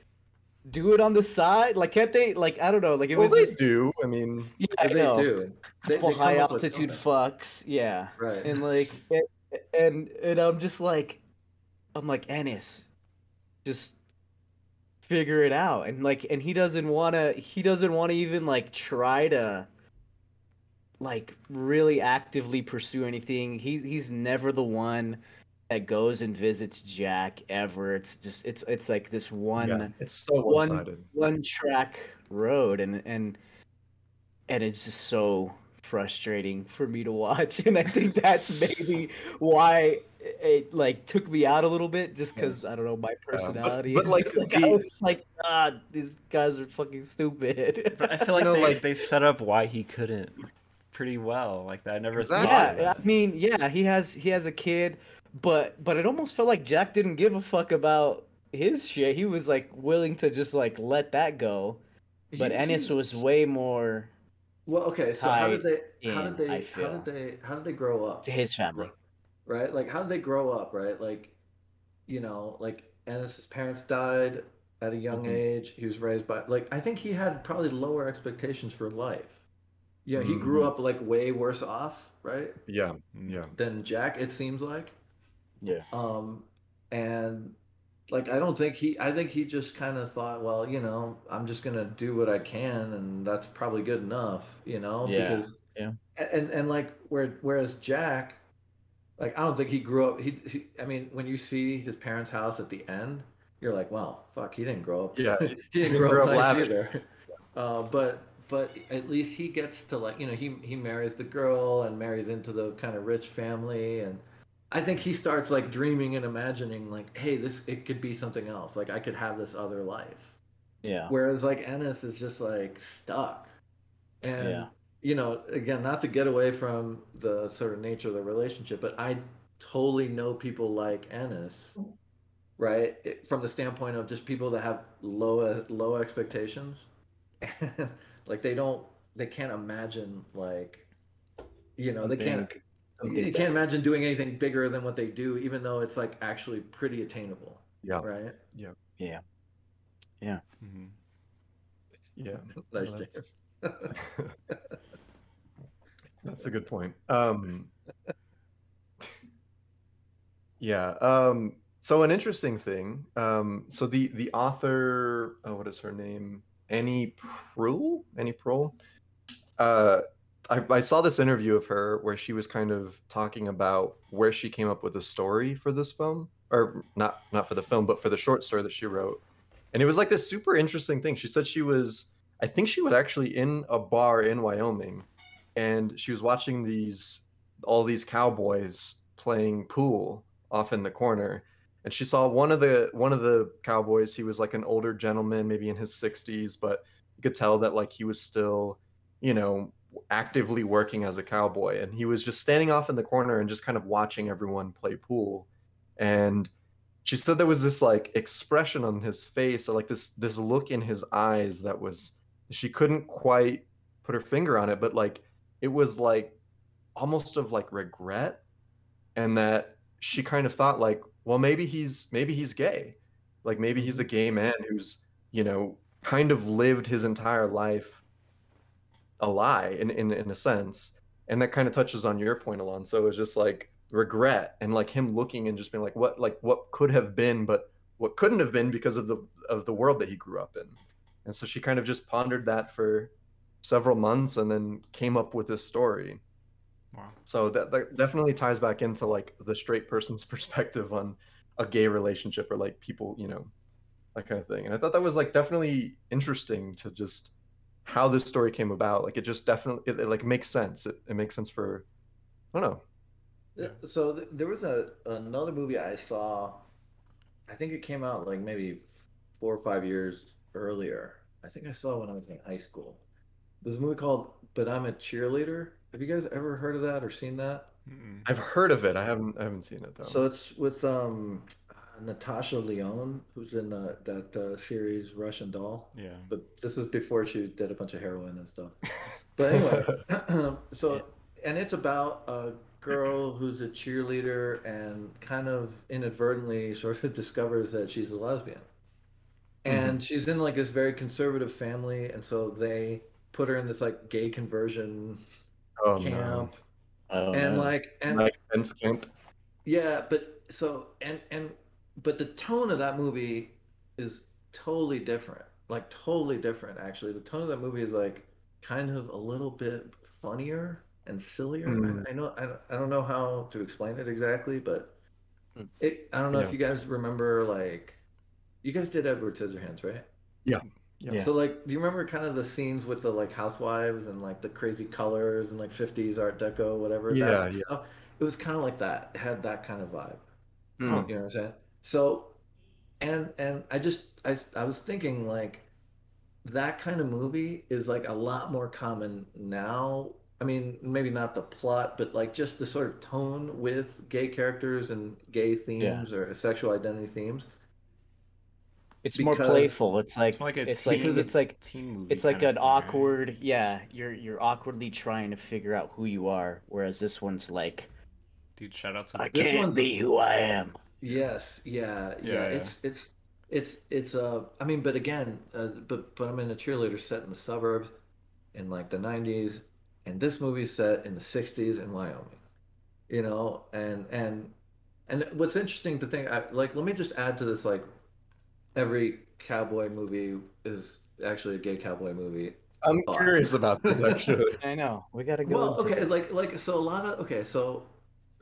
do it on the side? Like, can't they? Like, I don't know. Like, it well, was. They just, do. I mean, yeah, I they know. Do. They, couple they high altitude fucks, yeah, right, and like. It, And and I'm just like, I'm like Ennis, just figure it out. And like, and he doesn't wanna, he doesn't wanna even like try to, like really actively pursue anything. He he's never the one that goes and visits Jack ever. It's just it's it's like this one, yeah, it's so one one track road, and and and it's just so. Frustrating for me to watch, and I think that's maybe why it like took me out a little bit, just because yeah. I don't know my personality. Yeah. But, but like, like the... I was just like, ah, these guys are fucking stupid. But I feel like, you know, they... like they set up why he couldn't pretty well. Like that, I never exactly. thought. Yeah, I mean, yeah, he has he has a kid, but but it almost felt like Jack didn't give a fuck about his shit. He was like willing to just like let that go, but he, Ennis he's... was way more. Well, okay. So how did they? In, how did they? How did they? How did they grow up? To his family, right? Like, how did they grow up? Right? Like, you know, like Ennis's parents died at a young mm-hmm. age. He was raised by like I think he had probably lower expectations for life. Yeah, mm-hmm. he grew up like way worse off, right? Yeah, yeah. Than Jack, it seems like. Yeah. Um, and like I don't think he. I think he just kind of thought, well, you know, I'm just gonna do what I can, and that's probably good enough, you know. Yeah. Because yeah. And and like where whereas Jack, like I don't think he grew up. He, he I mean, when you see his parents' house at the end, you're like, wow, fuck, he didn't grow up. Yeah. he, didn't he didn't grow, grow up, up nice either. Uh, but but at least he gets to like you know he he marries the girl and marries into the kind of rich family and. I think he starts like dreaming and imagining like, hey, this, it could be something else. Like I could have this other life. Yeah. Whereas like Ennis is just like stuck. And, yeah. you know, again, not to get away from the sort of nature of the relationship, but I totally know people like Ennis, right? It, from the standpoint of just people that have low, low expectations. Like they don't, they can't imagine like, you know, they can't. You can't imagine doing anything bigger than what they do, even though it's like actually pretty attainable. Yeah. Right. Yeah. Yeah. Yeah. Mm-hmm. Yeah. Nice. Well, that's... that's a good point. Um, yeah. Um, so an interesting thing. Um, so the the author, oh, what is her name? Annie Proulx. Annie Proulx. Uh, I, I saw this interview of her where she was kind of talking about where she came up with the story for this film, or not not for the film, but for the short story that she wrote. And it was like this super interesting thing. She said she was, I think she was actually in a bar in Wyoming, and she was watching these all these cowboys playing pool off in the corner. And she saw one of the one of the cowboys. He was like an older gentleman, maybe in his sixties, but you could tell that like he was still, you know, actively working as a cowboy, and he was just standing off in the corner and just kind of watching everyone play pool. And she said there was this like expression on his face, or like this this look in his eyes that was, she couldn't quite put her finger on it, but like it was like almost of like regret, and that she kind of thought like, well, maybe he's maybe he's gay, like maybe he's a gay man who's, you know, kind of lived his entire life a lie in in, in a sense. And that kind of touches on your point, Alonso. It's just like regret and like him looking and just being like, what like what could have been, but what couldn't have been because of the of the world that he grew up in. And so she kind of just pondered that for several months and then came up with this story. Wow. So that, that definitely ties back into like the straight person's perspective on a gay relationship or like people, you know, that kind of thing. And I thought that was like definitely interesting to just how this story came about. Like it just definitely, it, it like makes sense. It, it makes sense for, I don't know. Yeah. So th- there was a another movie I saw, I think it came out like maybe four or five years earlier. I think I saw it when I was in high school. There's a movie called But I'm a Cheerleader. Have you guys ever heard of that or seen that? Mm-mm. I've heard of it. I haven't. I haven't seen it though. So it's with um, Natasha Lyonne, who's in the, that uh, series Russian Doll. Yeah. But this is before she did a bunch of heroin and stuff. But anyway, so and it's about a girl who's a cheerleader and kind of inadvertently sort of discovers that she's a lesbian, and mm-hmm. she's in like this very conservative family, and so they put her in this like gay conversion oh, camp no. I don't and know. like and like fence camp. Yeah, but so and and but the tone of that movie is totally different. Like totally different actually. The tone of that movie is like kind of a little bit funnier and sillier. Mm. I, I know I, I don't know how to explain it exactly, but it I don't know yeah. if you guys remember, like you guys did Edward Scissorhands, right? Yeah. Yeah. So like, do you remember kind of the scenes with the like housewives and like the crazy colors and like fifties Art Deco, whatever? Yeah, that yeah. Stuff? It was kind of like that. It had that kind of vibe. Mm. You know what I'm saying? So, and and I just I I was thinking like, that kind of movie is like a lot more common now. I mean, maybe not the plot, but like just the sort of tone with gay characters and gay themes yeah. or sexual identity themes. It's because, more playful. It's like it's like a it's teen, like, it's like, teen movie it's like an thing, awkward. Right? Yeah, you're you're awkwardly trying to figure out who you are, whereas this one's like, dude, shout out to I this can't one's... be who I am. Yes, yeah, yeah. yeah. It's it's it's it's uh. I mean, but again, uh, but but I'm in a cheerleader set in the suburbs, in like the nineties, and this movie's set in the sixties in Wyoming, you know, and and and what's interesting to think, I, like, let me just add to this, like. Every cowboy movie is actually a gay cowboy movie. I'm oh. curious about this actually. I know. We gotta go. Well, okay, this. like like so a lot of okay, so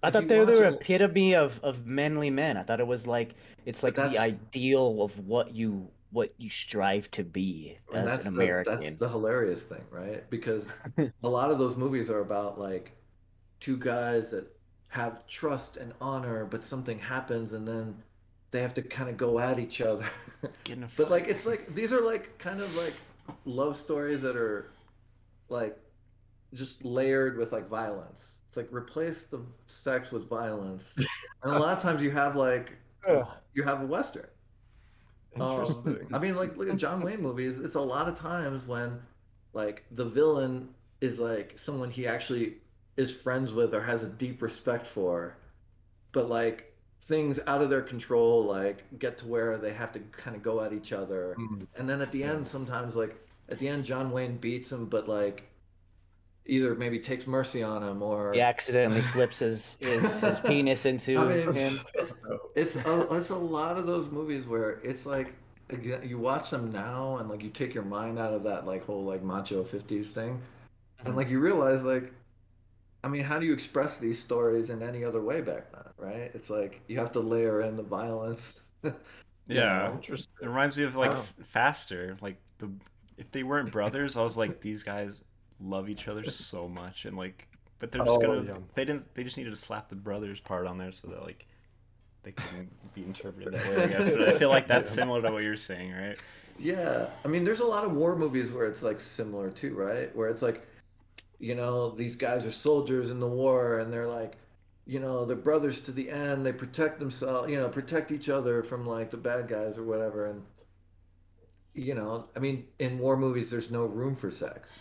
I thought they, they were an epitome of, of manly men. I thought it was like it's like the ideal of what you what you strive to be as an American. The, that's the hilarious thing, right? Because a lot of those movies are about like two guys that have trust and honor, but something happens and then they have to kind of go at each other. But like, it's like, these are like kind of like love stories that are like just layered with like violence. It's like replace the sex with violence. And a lot of times you have like, you have a Western. Interesting. Um, I mean, like look at John Wayne movies. It's a lot of times when like the villain is like someone he actually is friends with or has a deep respect for, but like, things out of their control like get to where they have to kind of go at each other, mm-hmm. and then at the end sometimes like at the end John Wayne beats him, but like either maybe takes mercy on him or he accidentally slips his his, his penis into I mean, him. It's it's a, it's a lot of those movies where it's like you watch them now and like you take your mind out of that like whole like macho fifties thing, and like you realize like. I mean, how do you express these stories in any other way back then, right? It's like you have to layer in the violence. Yeah, interesting. It reminds me of like oh. Faster. Like the if they weren't brothers, I was like, these guys love each other so much, and like, but they're just oh, gonna. Yeah. They didn't. They just needed to slap the brothers part on there so that like they can be interpreted that way, I guess. But I feel like that's similar to what you're saying, right? Yeah, I mean, there's a lot of war movies where it's like similar too, right? Where it's like. You know, these guys are soldiers in the war and they're like, you know, they're brothers to the end. They protect themselves, you know, protect each other from like the bad guys or whatever. And, you know, I mean, in war movies, there's no room for sex.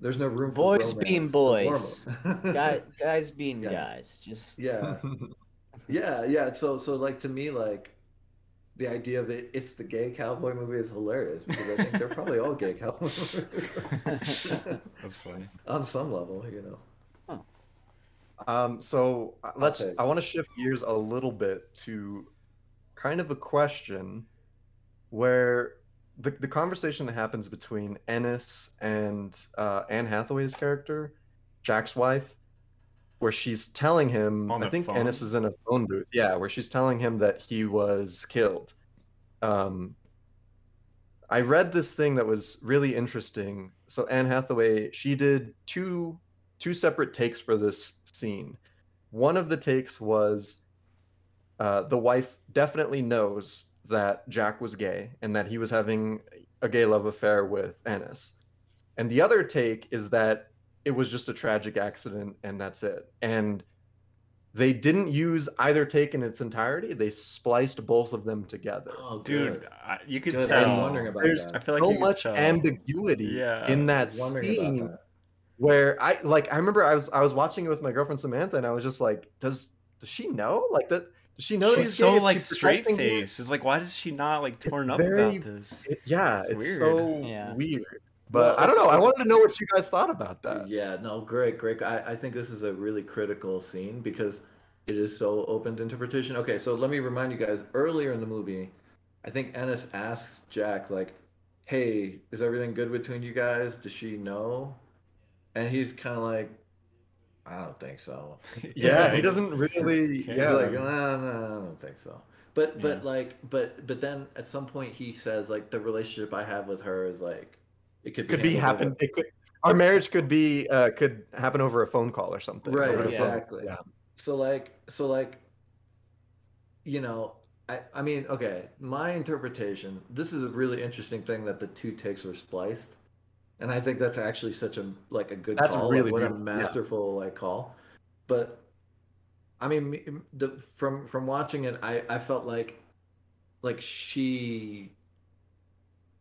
There's no room for boys romance. being boys, guys, guys being yeah. guys. Just yeah, yeah, yeah. So, so like to me, like the idea that it, it's the gay cowboy movie is hilarious because I think they're probably all gay cowboy movies. That's funny on some level, you know. Um, so let's, I want to shift gears a little bit to kind of a question where the, the conversation that happens between Ennis and uh, Anne Hathaway's character, Jack's wife, where she's telling him, I think phone. Ennis is in a phone booth. Yeah. Where she's telling him that he was killed. Um, I read this thing that was really interesting. So Anne Hathaway, she did two Two separate takes for this scene. One of the takes was uh, the wife definitely knows that Jack was gay and that he was having a gay love affair with Ennis. And the other take is that it was just a tragic accident and that's it. And they didn't use either take in its entirety. They spliced both of them together. Oh, dude, I, you could good. tell. I was wondering about There's, that. I feel like so much ambiguity yeah. in that scene. Where I like, I remember I was I was watching it with my girlfriend Samantha, and I was just like, "Does does she know? Like that? Does she know?" She's he's so gay? like straight face. It's like, why does she not like torn it's up very, about this? It, yeah, it's, it's weird. so yeah. weird. But well, I don't know. I wanted to know what you guys thought about that. Yeah, no, great, great. I, I think this is a really critical scene because it is so open to interpretation. Okay, so let me remind you guys. Earlier in the movie, I think Ennis asks Jack, like, "Hey, is everything good between you guys? Does she know?" And he's kind of like, I don't think so. Yeah, he doesn't really. Yeah, he's like, no, no, I don't think so. But yeah. but like but but then at some point he says like the relationship I have with her is like it could be could be happen. It could, our marriage could be uh, could happen over a phone call or something. Right, over exactly. Yeah. So like so like, you know, I I mean, okay, my interpretation. This is a really interesting thing that the two takes were spliced. And I think that's actually such a like a good that's call. Really like, what a masterful yeah. like call. But I mean, the, from from watching it, I, I felt like like she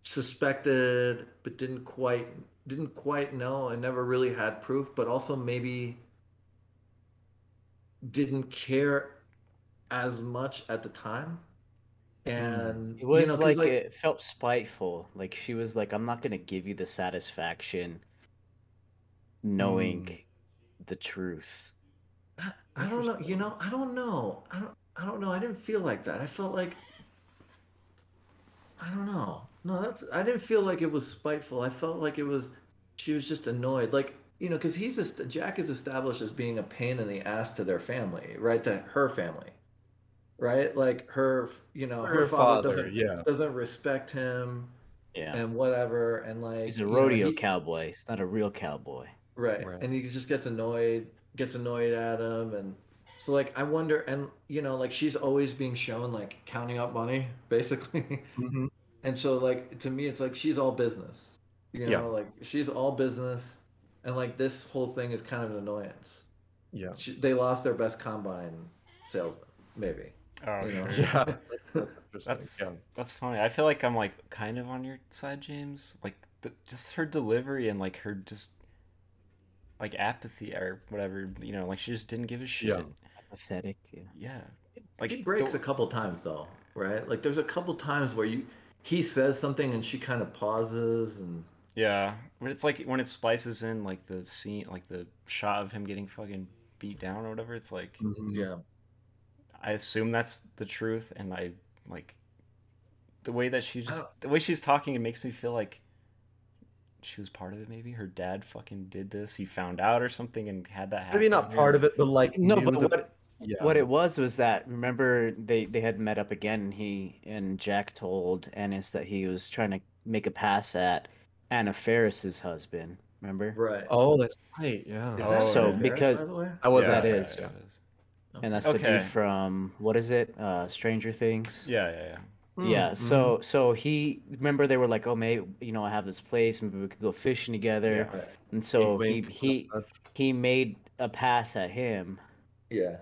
suspected, but didn't quite didn't quite know, and never really had proof. But also maybe didn't care as much at the time. And it was you know, like, like it felt spiteful. Like she was like, I'm not gonna give you the satisfaction knowing mm. the truth. I, I don't know, you know, I don't know. I don't I don't know. I didn't feel like that. I felt like I don't know. No, that's I didn't feel like it was spiteful. I felt like it was she was just annoyed. Like, you know, because he's a, Jack is established as being a pain in the ass to their family, right? To her family. Right, like her, you know, her, her father, father doesn't yeah. doesn't respect him, yeah, and whatever, and like he's a rodeo know, he, cowboy. He's not a real cowboy, right. right? And he just gets annoyed, gets annoyed at him, and so like I wonder, and you know, like she's always being shown like counting up money, basically, mm-hmm. and so like to me, it's like she's all business, you know, yeah. like she's all business, and like this whole thing is kind of an annoyance. Yeah, she, they lost their best combine salesman, maybe. Oh, you know. yeah, that's yeah. that's funny. I feel like I'm like kind of on your side, James. Like the, just her delivery and like her just like apathy or whatever. You know, like she just didn't give a shit. Yeah. Apathetic. Yeah. yeah. Like he breaks a couple times though, right? Like there's a couple times where you he says something and she kind of pauses and yeah. But it's like when it splices in like the scene, like the shot of him getting fucking beat down or whatever. It's like mm-hmm. yeah. I assume that's the truth, and I like the way that she just the way she's talking. It makes me feel like she was part of it. Maybe her dad fucking did this. He found out or something and had that happen. Maybe not part of it, but like no. But the, what, yeah. what it was was that remember they, they had met up again. And he and Jack told Ennis that he was trying to make a pass at Anna Ferris's husband. Remember? Right. Oh, that's right. Yeah. Is that so Anna because Ferris, by the way? I was yeah, that right, is. Yeah. And that's okay. the dude from, what is it? Uh, Stranger Things. Yeah, yeah, yeah. Mm, yeah. Mm. So, so he remember they were like, oh, maybe you know, I have this place, maybe we could go fishing together. Yeah. And so he he, he he made a pass at him. Yeah.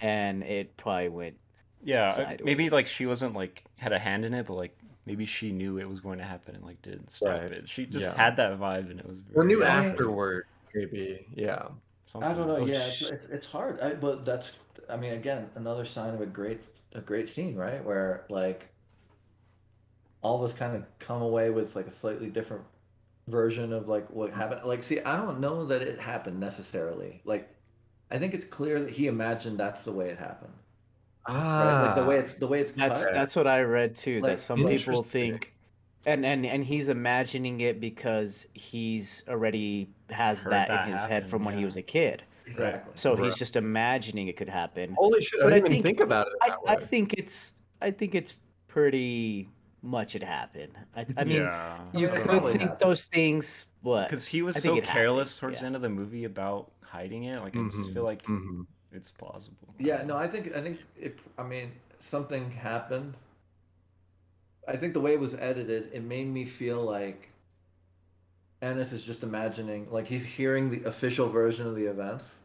And it probably went. Yeah, sideways. Maybe like she wasn't like had a hand in it, but like Maybe she knew it was going to happen and like didn't stop right. it. She just yeah. had that vibe, and it was. Very well, knew awesome. Afterward, maybe. Yeah. Something. I don't know. Oh, yeah, sh- it's it's hard. I, but that's, I mean, again, another sign of a great a great scene, right? Where like all of us kind of come away with like a slightly different version of like what happened. Like, see, I don't know that it happened necessarily. Like, I think it's clear that he imagined that's the way it happened. Ah, right? Like the way it's the way it's that's cut. That's what I read too. Like, that some people think, and and and he's imagining it because he's already has that, that in his happen, head from yeah. when he was a kid. Exactly. So Bro. he's just imagining it could happen. Holy shit! But I didn't I think, even think about it. That I, way. I think it's I think it's pretty much it happened. I, I mean, yeah. you it could think happened. Those things, but because he was I so careless happened. towards yeah. the end of the movie about hiding it. Like, I mm-hmm. just feel like. Mm-hmm. It's plausible. Yeah, no, I think I think it. I mean, something happened. I think the way it was edited, it made me feel like Ennis is just imagining, like he's hearing the official version of the events,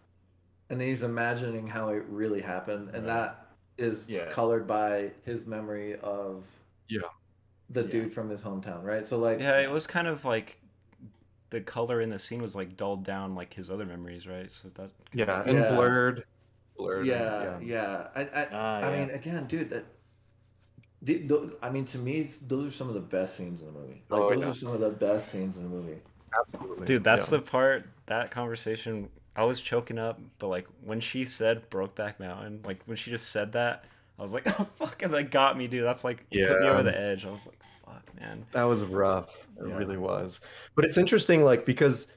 and then he's imagining how it really happened, and right. that is yeah. colored by his memory of yeah the yeah. dude from his hometown, right? So like, yeah, it was kind of like. The color in the scene was like dulled down, like his other memories, right? So that yeah, and yeah. blurred, blurred. Yeah, and, yeah. yeah. I, I, ah, I yeah. mean, again, dude. That, the, the, I mean, to me, those are some of the best scenes in the movie. Like, oh, those yeah. are some of the best scenes in the movie. Absolutely, dude. That's yeah. the part. That conversation, I was choking up, but like when she said "Brokeback Mountain," like when she just said that, I was like, "Oh fuck!" And that got me, dude. That's like yeah. put me over the edge. I was like. Man, that was rough. It yeah. really was. But it's interesting, like, because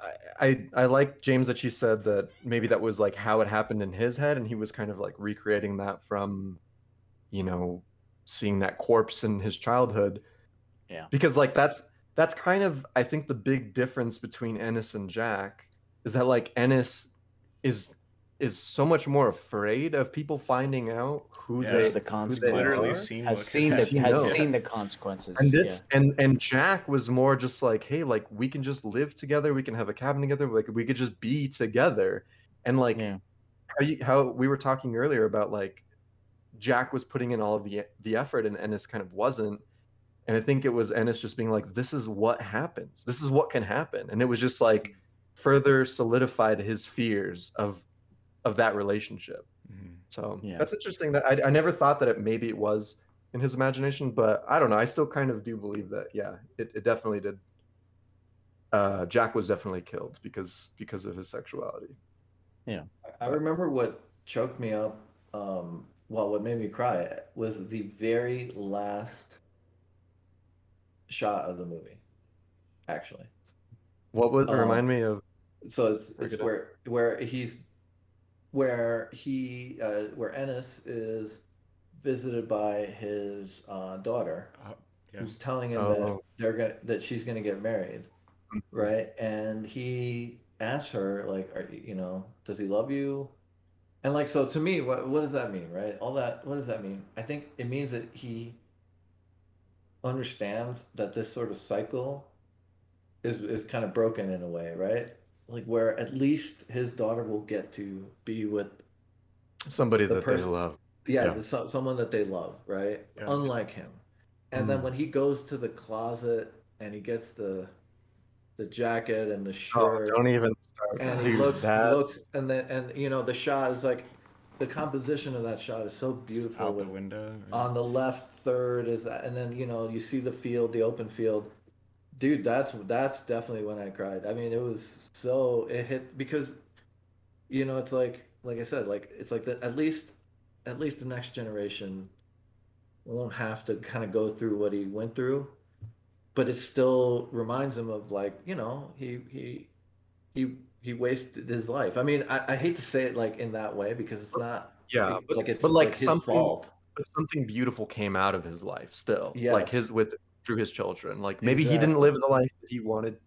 I, I I like James that she said that maybe that was like how it happened in his head, and he was kind of like recreating that from, you know, seeing that corpse in his childhood. Yeah. Because like that's that's kind of, I think, the big difference between Ennis and Jack is that like Ennis is is so much more afraid of people finding out who yeah, they, the consequences who they literally are. Seen has seen the, has seen the consequences. And this yeah. and, and Jack was more just like, hey, like we can just live together, we can have a cabin together, like we could just be together. And like yeah. how, you, how we were talking earlier about like Jack was putting in all of the the effort and Ennis kind of wasn't. And I think it was Ennis just being like, this is what happens. This is what can happen. And it was just like further solidified his fears of of that relationship. Mm-hmm. So yeah. that's interesting that I, I never thought that it maybe it was in his imagination, but I don't know. I still kind of do believe that. Yeah, it, it definitely did. Uh, Jack was definitely killed because, because of his sexuality. Yeah. I remember what choked me up. Um, well, what made me cry was the very last shot of the movie, actually. What would um, remind me of? So it's, it's where, where he's, Where he, uh, where Ennis is visited by his uh, daughter, uh, yeah. who's telling him oh. that they're gonna, that she's gonna get married, right? And he asks her, like, are, you know, does he love you? And like, so to me, what what does that mean, right? All that, what does that mean? I think it means that he understands that this sort of cycle is is kind of broken in a way, right? Like where at least his daughter will get to be with somebody the that person. They love. Yeah, yeah. The, so, someone that they love, right? Yeah. Unlike him. And mm. then when he goes to the closet and he gets the the jacket and the shirt. Oh, don't even start. And Dude, he looks, that... looks, and then and you know the shot is like the composition of that shot is so beautiful. It's out with, the window. Right? On the left third is that, and then you know you see the field, the open field. Dude, that's that's definitely when I cried. I mean, it was so it hit because, you know, it's like like I said, like it's like that. At least, at least the next generation won't have to kind of go through what he went through, but it still reminds him of like you know he he he he wasted his life. I mean, I, I hate to say it like in that way because it's not yeah, like, but like it's but like, like his something, fault. But something beautiful came out of his life still. Yeah, like his with. Through his children, like maybe exactly. he didn't live the life that he wanted,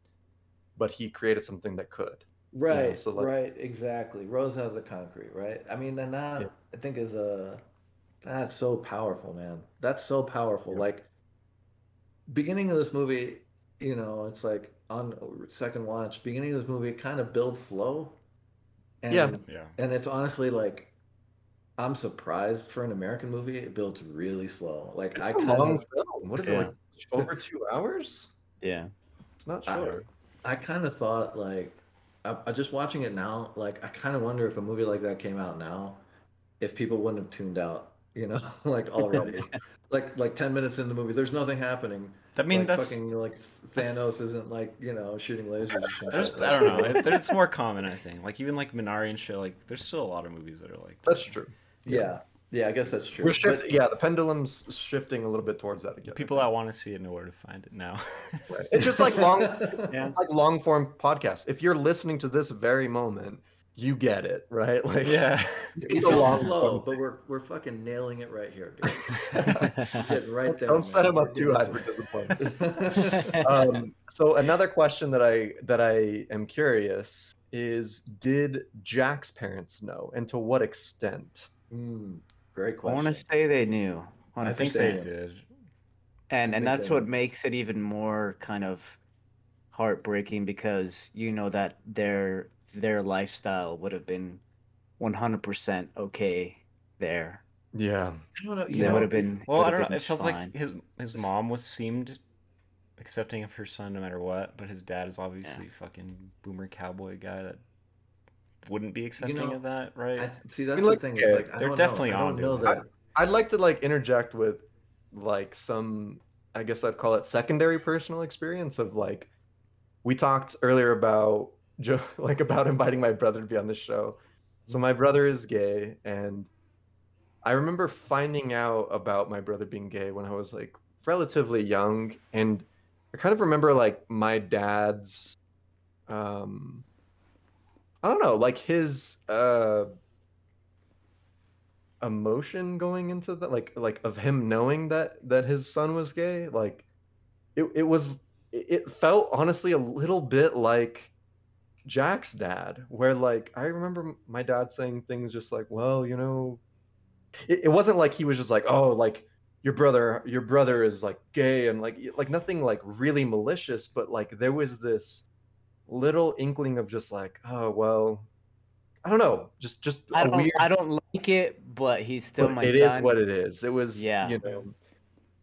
but he created something that could. Right, you know? So like, right, exactly. Rose has the concrete, right? I mean, and that yeah. I think is a that's so powerful, man. That's so powerful. Yeah. Like beginning of this movie, you know, it's like on second watch. Beginning of this movie, it kind of builds slow, and yeah, yeah. and it's honestly like I'm surprised for an American movie, it builds really slow. Like it's I a kinda, long film. What is yeah. it like? Over two hours? Yeah, it's not sure. I, I kind of thought like, I, I just watching it now. Like I kind of wonder if a movie like that came out now, if people wouldn't have tuned out. You know, like already, like like ten minutes in the movie, there's nothing happening. I mean, like, that's fucking like Thanos isn't like you know shooting lasers. There's, I don't know. It's, it's more common, I think. Like even like Minari and shit. Like there's still a lot of movies that are like. That's true. Yeah. yeah. Yeah, I guess that's true. We're shift- but, yeah, the pendulum's shifting a little bit towards that again. People that want to see it know where to find it now. Right. It's just like long, yeah. like long form podcasts. If you're listening to this very moment, you get it, right? Like, yeah, it's long slow, but we're we're fucking nailing it right here, dude. Get right there. Don't man. set him up too high for disappointment. um, so another question that I that I am curious is: did Jack's parents know, and to what extent? Mm. Great question. I want to say they knew. I, I think they did. And and that's what makes it even more kind of heartbreaking because you know that their their lifestyle would have been one hundred percent okay there. Yeah. I don't know. They would have been Well, I don't know. It felt like his his mom was seemed accepting of her son no matter what, but his dad is obviously yeah. fucking boomer cowboy guy that wouldn't be accepting you know, of that, right? I, see, that's I mean, like, the thing. Is, like, I they're don't definitely know. on I don't know that. I, I'd like to like interject with like some, I guess I'd call it secondary personal experience of like, we talked earlier about like about inviting my brother to be on this show. So my brother is gay, and I remember finding out about my brother being gay when I was like relatively young, and I kind of remember like my dad's. Um, I don't know, like his uh, emotion going into that, like like of him knowing that that his son was gay, like it it was it felt honestly a little bit like Jack's dad, where like I remember my dad saying things just like, well, you know, it, it wasn't like he was just like, oh, like your brother your brother is like gay and like like nothing like really malicious, but like there was this little inkling of just like, oh well, I don't know, just just I don't, weird... I don't like it, but he's still but my it son. It is what it is. It was, yeah, you know,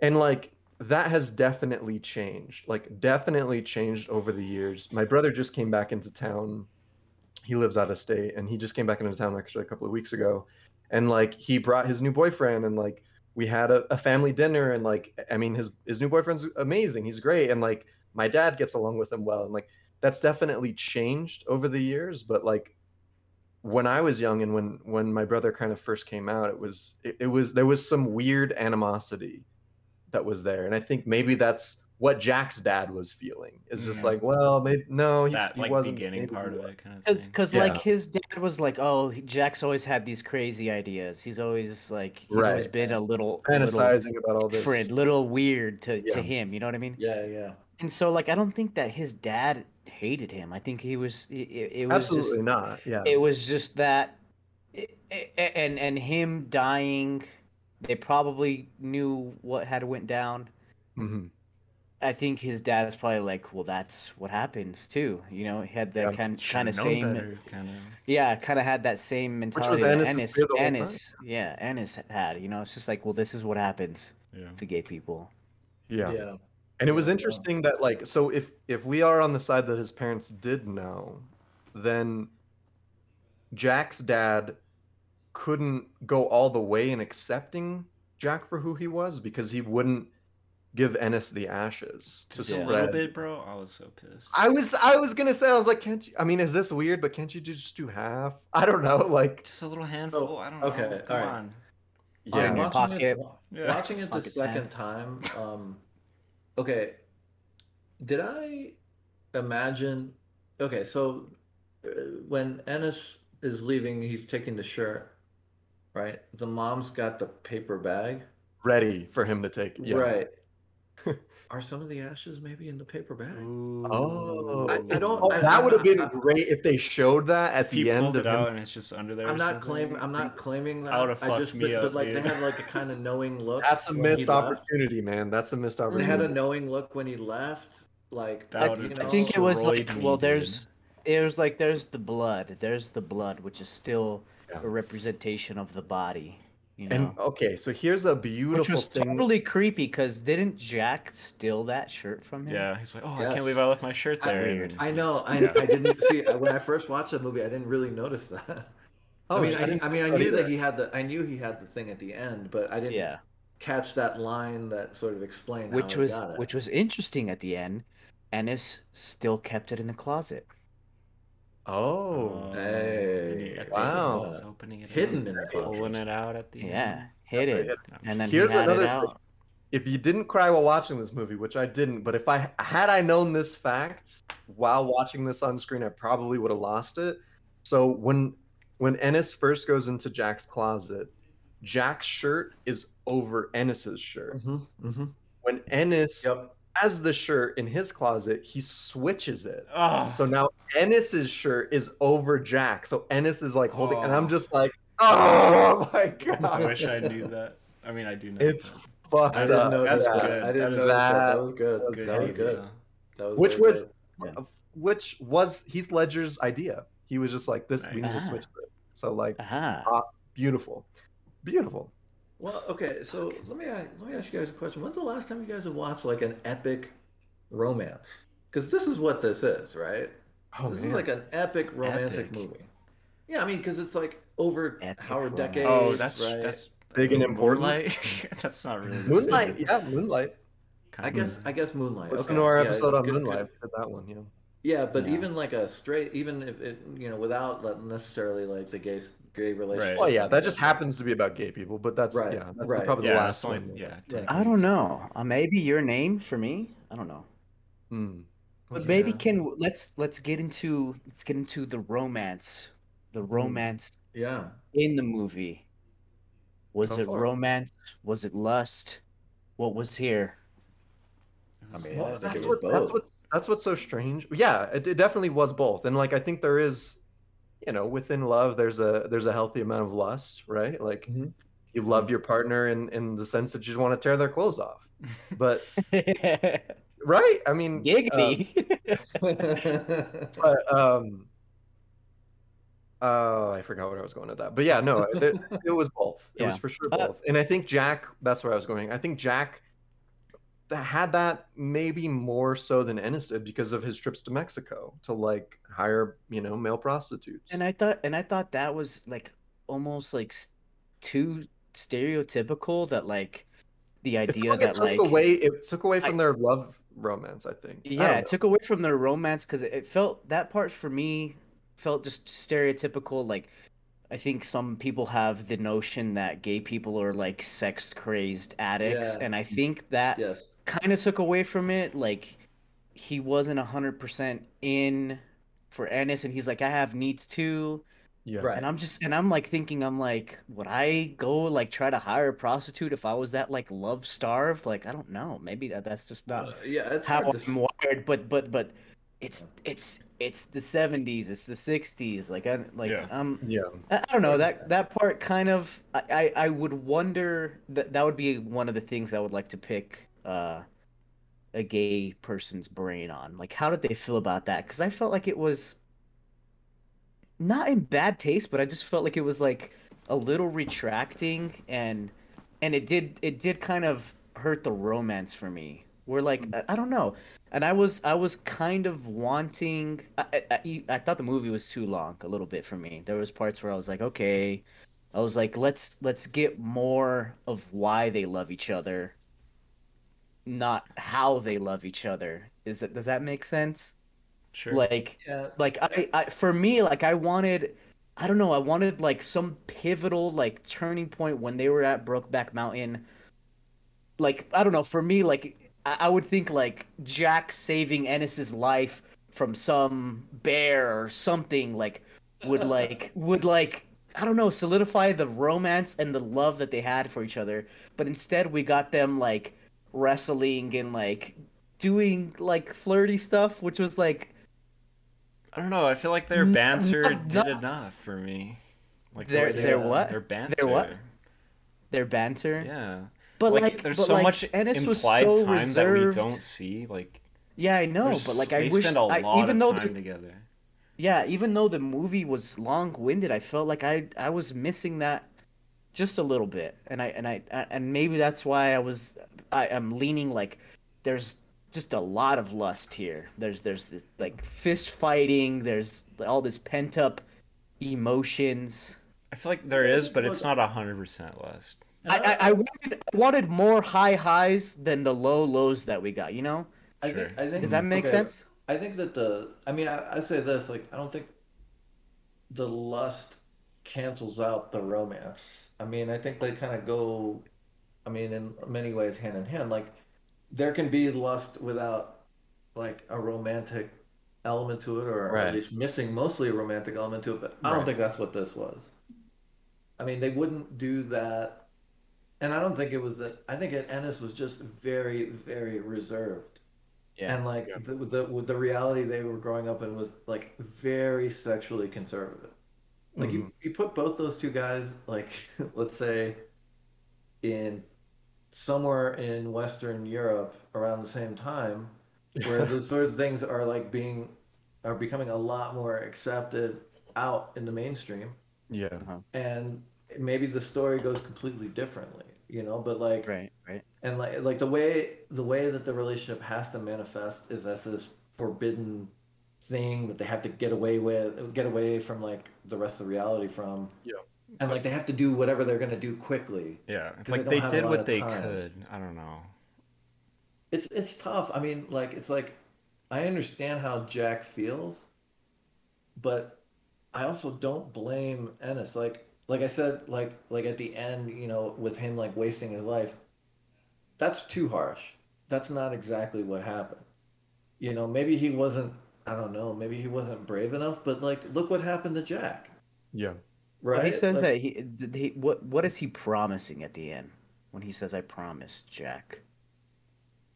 and like that has definitely changed, like definitely changed over the years. My brother just came back into town. He lives out of state, and he just came back into town actually a couple of weeks ago, and like he brought his new boyfriend, and like we had a, a family dinner, and like I mean his his new boyfriend's amazing. He's great, and like my dad gets along with him well, and like. That's definitely changed over the years, but like when I was young and when when my brother kind of first came out, it was it, it was there was some weird animosity that was there, and I think maybe that's what Jack's dad was feeling. It's just yeah. like, well, maybe no, he, that, he like, wasn't beginning part of that kind of thing. Because yeah. like his dad was like, oh, Jack's always had these crazy ideas. He's always like, he's right. always been a little fantasizing a little about all this, different, little weird to yeah. to him. You know what I mean? Yeah, yeah. And so like I don't think that his dad hated him. I think he was it, it was absolutely just, not yeah it was just that it, it, and and him dying, they probably knew what had went down. Mm-hmm. I think his dad is probably like, well, that's what happens too, you know. He had that yeah, kind, kind of same better, kind of yeah kind of had that same mentality that Ennis, Ennis yeah Ennis had, you know. It's just like, well, this is what happens yeah. to gay people. yeah yeah And it was interesting that, like, so if if we are on the side that his parents did know, then Jack's dad couldn't go all the way in accepting Jack for who he was because he wouldn't give Ennis the ashes to just spread. A little bit, bro. I was so pissed. I was I was gonna say, I was like, can't you? I mean, is this weird? But can't you just do half? I don't know, like just a little handful. Oh, I don't know. Okay, come all right. on. Yeah, watching pocket. It, yeah. Watching it the pocket second sand. time. Um, Okay, did I imagine... Okay, so when Ennis is leaving, he's taking the shirt, right? The mom's got the paper bag. Ready for him to take. Yeah. Right. Are some of the ashes maybe in the paper bag? Ooh. Oh. I, I don't... Oh, I, that would have been I, great if they showed that at the end of it out him. And it's just under there. I'm not claiming I'm not claiming that. I would have fucked just, me but, up, But like dude. They had like a kind of knowing look. That's a missed opportunity, left. man. That's a missed opportunity. They had a knowing look when he left. Like, that I, you know, I think it was like, well, there's... it was like there's the blood, there's the blood, which is still yeah. a representation of the body. You know? And okay, so here's a beautiful thing. Which was thing. totally creepy because didn't Jack steal that shirt from him? Yeah, he's like, oh, yes. I can't believe I left my shirt there. I, Weird. I know, I, I didn't see when I first watched that movie. I didn't really notice that. Oh, I mean, I, didn't, I mean, I knew that he had the, I knew he had the thing at the end, but I didn't yeah. catch that line that sort of explained which how he was got it. Which was interesting at the end. Ennis still kept it in the closet. Oh, hey! At the wow! End, opening it, hidden in the closet, pulling it out at the end. Yeah, hid it, hidden. And then here's he had another. It out. If you didn't cry while watching this movie, which I didn't, but if I had I known this fact while watching this on screen, I probably would have lost it. So when when Ennis first goes into Jack's closet, Jack's shirt is over Ennis's shirt. Mm-hmm, mm-hmm. When Ennis. Yep. Has the shirt in his closet, he switches it. Oh. So now Ennis's shirt is over Jack. So Ennis is like holding, oh. and I'm just like, oh my god! I wish I knew that. I mean, I do know. It's that. fucked I up. Know That's that. good. I didn't that know that. that. That was good. That was good. That was good. That was which was, good. which was Heath Ledger's idea. He was just like, this. Nice. We need to switch it. So like, uh-huh. ah, beautiful, beautiful. Well, okay, so let me let me ask you guys a question. When's the last time you guys have watched like an epic romance? Because this is what this is, right? Oh, this man. is like an epic romantic epic. movie. Yeah, I mean, because it's like over epic how romance. decades. Oh, that's right? that's big and important. Moonlight. That's not really Moonlight. Same. Yeah, Moonlight. Kind I guess I guess Moonlight. Listen okay. to our episode yeah, on good, Moonlight for that one. Yeah. Yeah, but yeah. even like a straight, even if it, you know, without necessarily like the gay gay relationship. Right. Well, yeah, that just happens to be about gay people, but that's right. yeah, that's right. probably yeah, the last one. Yeah, yeah. I don't know. Uh, maybe Your Name for me. I don't know. Mm. But yeah. maybe can let's let's get into let's get into the romance, the romance. Mm. Yeah. In the movie, was Go it romance? Was it lust? What was here? I mean, well, I that's, what, that's what. That's what's so strange. Yeah, it, it definitely was both. And like I think there is, you know, within love there's a there's a healthy amount of lust, right? Like mm-hmm. you love your partner in, in the sense that you just want to tear their clothes off. But right? I mean Giggity. Um, but um oh, uh, I forgot where I was going with that. But yeah, no, it, it was both. It yeah. was for sure both. And I think Jack, that's where I was going. I think Jack had that maybe more so than Ennis did because of his trips to Mexico to like hire, you know, male prostitutes. And I thought, and I thought that was like almost like too stereotypical that like the idea that like away, it took away from I, their love romance, I think. Yeah. I it took away from their romance. Cause it felt that part for me felt just stereotypical. Like I think some people have the notion that gay people are like sex crazed addicts. Yeah. And I think that, yes. kind of took away from it. Like he wasn't a hundred percent in for Ennis, and he's like, I have needs too. Yeah. Right. And I'm just, and I'm like thinking, I'm like, would I go like try to hire a prostitute if I was that like love starved? Like, I don't know. Maybe that, that's just not uh, yeah, it's how I'm to... wired. But but but it's it's it's the seventies. It's the sixties. Like I like yeah. um yeah. I, I don't know that that part kind of I I, I would wonder that that would be one of the things I would like to pick. Uh, a gay person's brain on. Like, how did they feel about that? Because I felt like it was not in bad taste, but I just felt like it was like a little retracting, and and it did it did kind of hurt the romance for me. We're like, I, I don't know, and I was I was kind of wanting. I, I I thought the movie was too long, a little bit for me. There was parts where I was like, okay, I was like, let's let's get more of why they love each other. Not how they love each other. Is that does that make sense? Sure. Like, yeah. like I, I, for me, like I wanted, I don't know, I wanted like some pivotal like turning point when they were at Brokeback Mountain. Like I don't know, for me, like I, I would think like Jack saving Ennis's life from some bear or something like would like would like. I don't know, solidify the romance and the love that they had for each other. But instead, we got them like. Wrestling and like doing like flirty stuff, which was like I don't know. I feel like their banter not, did not, enough for me. Like their their, their what? Their banter. Their what? Their banter. Yeah. But like, like there's but so like, much Ennis implied was so time reserved. That we don't see. Like yeah, I know. But like I wish they spend a lot I, even of though time together. yeah, even though the movie was long-winded, I felt like I I was missing that just a little bit, and I and I and maybe that's why I was I am leaning like there's just a lot of lust here. There's there's this, like, fist fighting. There's all this pent up emotions. I feel like there is, but it's not a hundred percent lust. I, I, I wanted I wanted more high highs than the low lows that we got. You know. Sure. I think, I think, Does that make okay. sense? I think that the I mean I, I say this like I don't think the lust cancels out the romance. I mean, I think they kind of go, I mean, in many ways hand in hand. Like, there can be lust without, like, a romantic element to it, or, right. or at least missing mostly a romantic element to it, but I don't right. think that's what this was. I mean, they wouldn't do that, and I don't think it was that. I think Ennis was just very, very reserved. Yeah. And, like, yeah. the, the, the reality they were growing up in was, like, very sexually conservative. Like, mm-hmm. you, you put both those two guys, like, let's say, in somewhere in Western Europe around the same time, where those sort of things are like being are becoming a lot more accepted out in the mainstream. Yeah. Uh-huh. And maybe the story goes completely differently, you know, but like right, right. And like like the way the way that the relationship has to manifest is as this forbidden thing that they have to get away with, get away from like the rest of the reality from. Yeah. And like, like they have to do whatever they're gonna do quickly. Yeah, it's like they, they did what they time. could. I don't know. It's it's tough. I mean, like it's like I understand how Jack feels, but I also don't blame Ennis. Like like I said, like like at the end, you know, with him like wasting his life, that's too harsh. That's not exactly what happened. You know, maybe he wasn't. I don't know. Maybe he wasn't brave enough, but like, look what happened to Jack. Yeah. Right. Well, he says like, that he, he what what is he promising at the end when he says I promise Jack?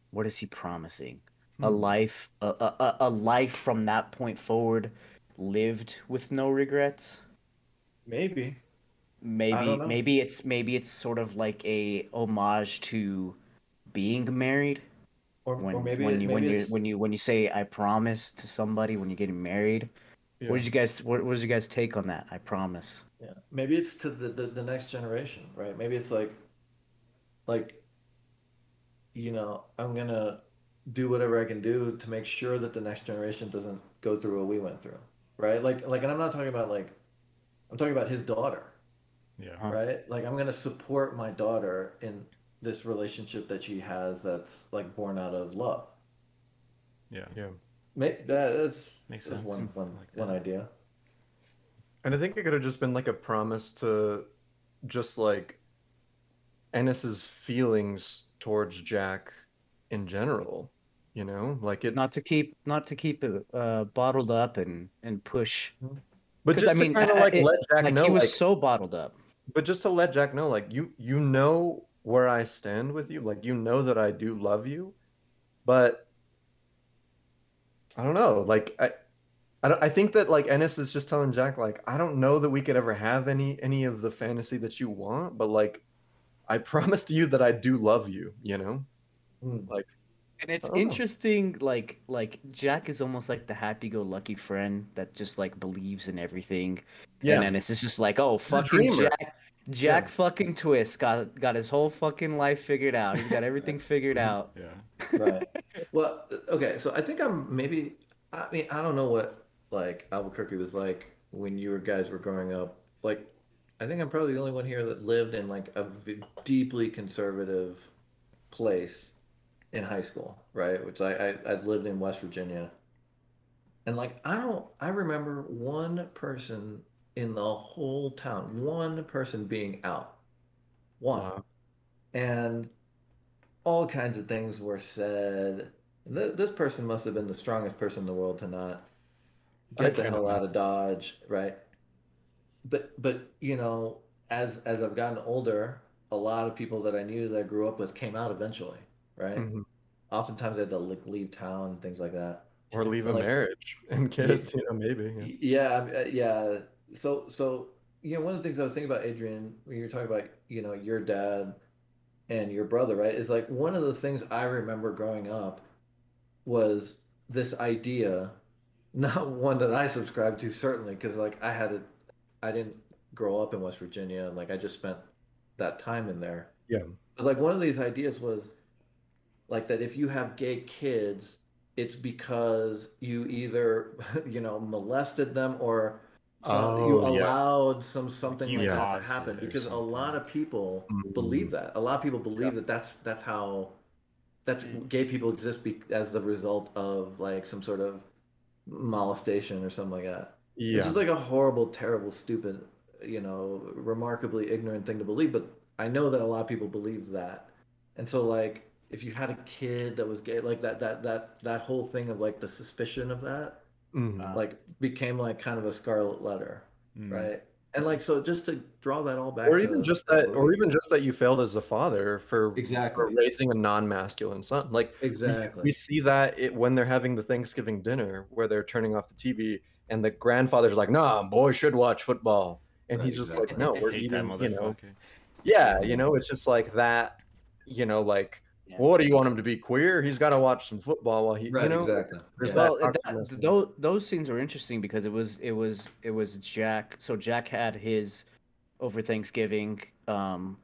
What is he promising? Hmm. A life a, a a life from that point forward lived with no regrets? Maybe. Maybe maybe it's maybe it's sort of like a homage to being married. Or, when, or maybe when you maybe when you when you when you say I promise to somebody when you're getting married. Yeah. What did you guys? What, what did you guys take on that? I promise. Yeah, maybe it's to the, the, the next generation, right? Maybe it's like, like, you know, I'm gonna do whatever I can do to make sure that the next generation doesn't go through what we went through, right? Like, like, and I'm not talking about like, I'm talking about his daughter. Yeah. Huh? Right. Like, I'm gonna support my daughter in this relationship that she has that's like born out of love. Yeah. Yeah. Make, that's Makes sense. One, one, like that. one idea. And I think it could have just been like a promise to just like Ennis's feelings towards Jack in general, you know, like it not to keep not to keep it uh, bottled up and, and push. But just I to mean, kind of like it, let Jack like know he was like, so bottled up. But just to let Jack know, like you you know where I stand with you, like you know that I do love you, but. I don't know. Like I, I, don't, I think that like Ennis is just telling Jack like I don't know that we could ever have any any of the fantasy that you want, but like I promised you that I do love you. You know, like. And it's interesting. Know. Like like Jack is almost like the happy-go-lucky friend that just like believes in everything. Yeah. And Ennis is just like, oh fucking Jack, Jack yeah. fucking Twist got got his whole fucking life figured out. He's got everything figured out. Yeah. Right. Well, okay, so I think I'm maybe, I mean, I don't know what, like, Albuquerque was like when you guys were growing up. Like, I think I'm probably the only one here that lived in, like, a v- deeply conservative place in high school, right? Which I, I, I lived in West Virginia. And, like, I don't, I remember one person in the whole town, one person being out. One. Wow. And all kinds of things were said. Th- this person must have been the strongest person in the world to not get the hell out of Dodge, right? But but you know, as as I've gotten older, a lot of people that I knew that I grew up with came out eventually, right? Mm-hmm. Oftentimes they had to like leave town and things like that, or leave and, a like, marriage and kids, you know, maybe. Yeah. yeah, yeah. So so you know, one of the things I was thinking about, Adrian, when you were talking about you know your dad. And your brother, right? Is like one of the things I remember growing up was this idea Not one that I subscribe to, certainly, because like I had a, I didn't grow up in West Virginia, and like I just spent that time in there. Yeah. But like one of these ideas was, like that if you have gay kids, it's because you either you know molested them or oh, you allowed yeah. some something you like that to happen. Because something. a lot of people mm-hmm. believe that. A lot of people believe yeah. that that's that's how that's mm-hmm. gay people exist be, as the result of like some sort of molestation or something like that. Yeah. Which is like a horrible, terrible, stupid, you know, remarkably ignorant thing to believe. But I know that a lot of people believe that. And so like if you had a kid that was gay, like that that that that whole thing of like the suspicion of that mm-hmm. like became like kind of a scarlet letter. Mm-hmm. Right. And like so just to draw that all back. Or even to, just that or even just that you failed as a father for exactly for raising a non-masculine son. Like exactly. We, we see that it when they're having the Thanksgiving dinner where they're turning off the T V and the grandfather's like, nah, boy should watch football. And right, he's just exactly. like, no, we're eating, you know. Okay. Yeah, you know, it's just like that, you know, like yeah. what do you want him to be queer? He's got to watch some football while he, right, you know, exactly. Yeah. Well, that that, those, those scenes were interesting because it was, it was, it was Jack. So Jack had his over Thanksgiving, um,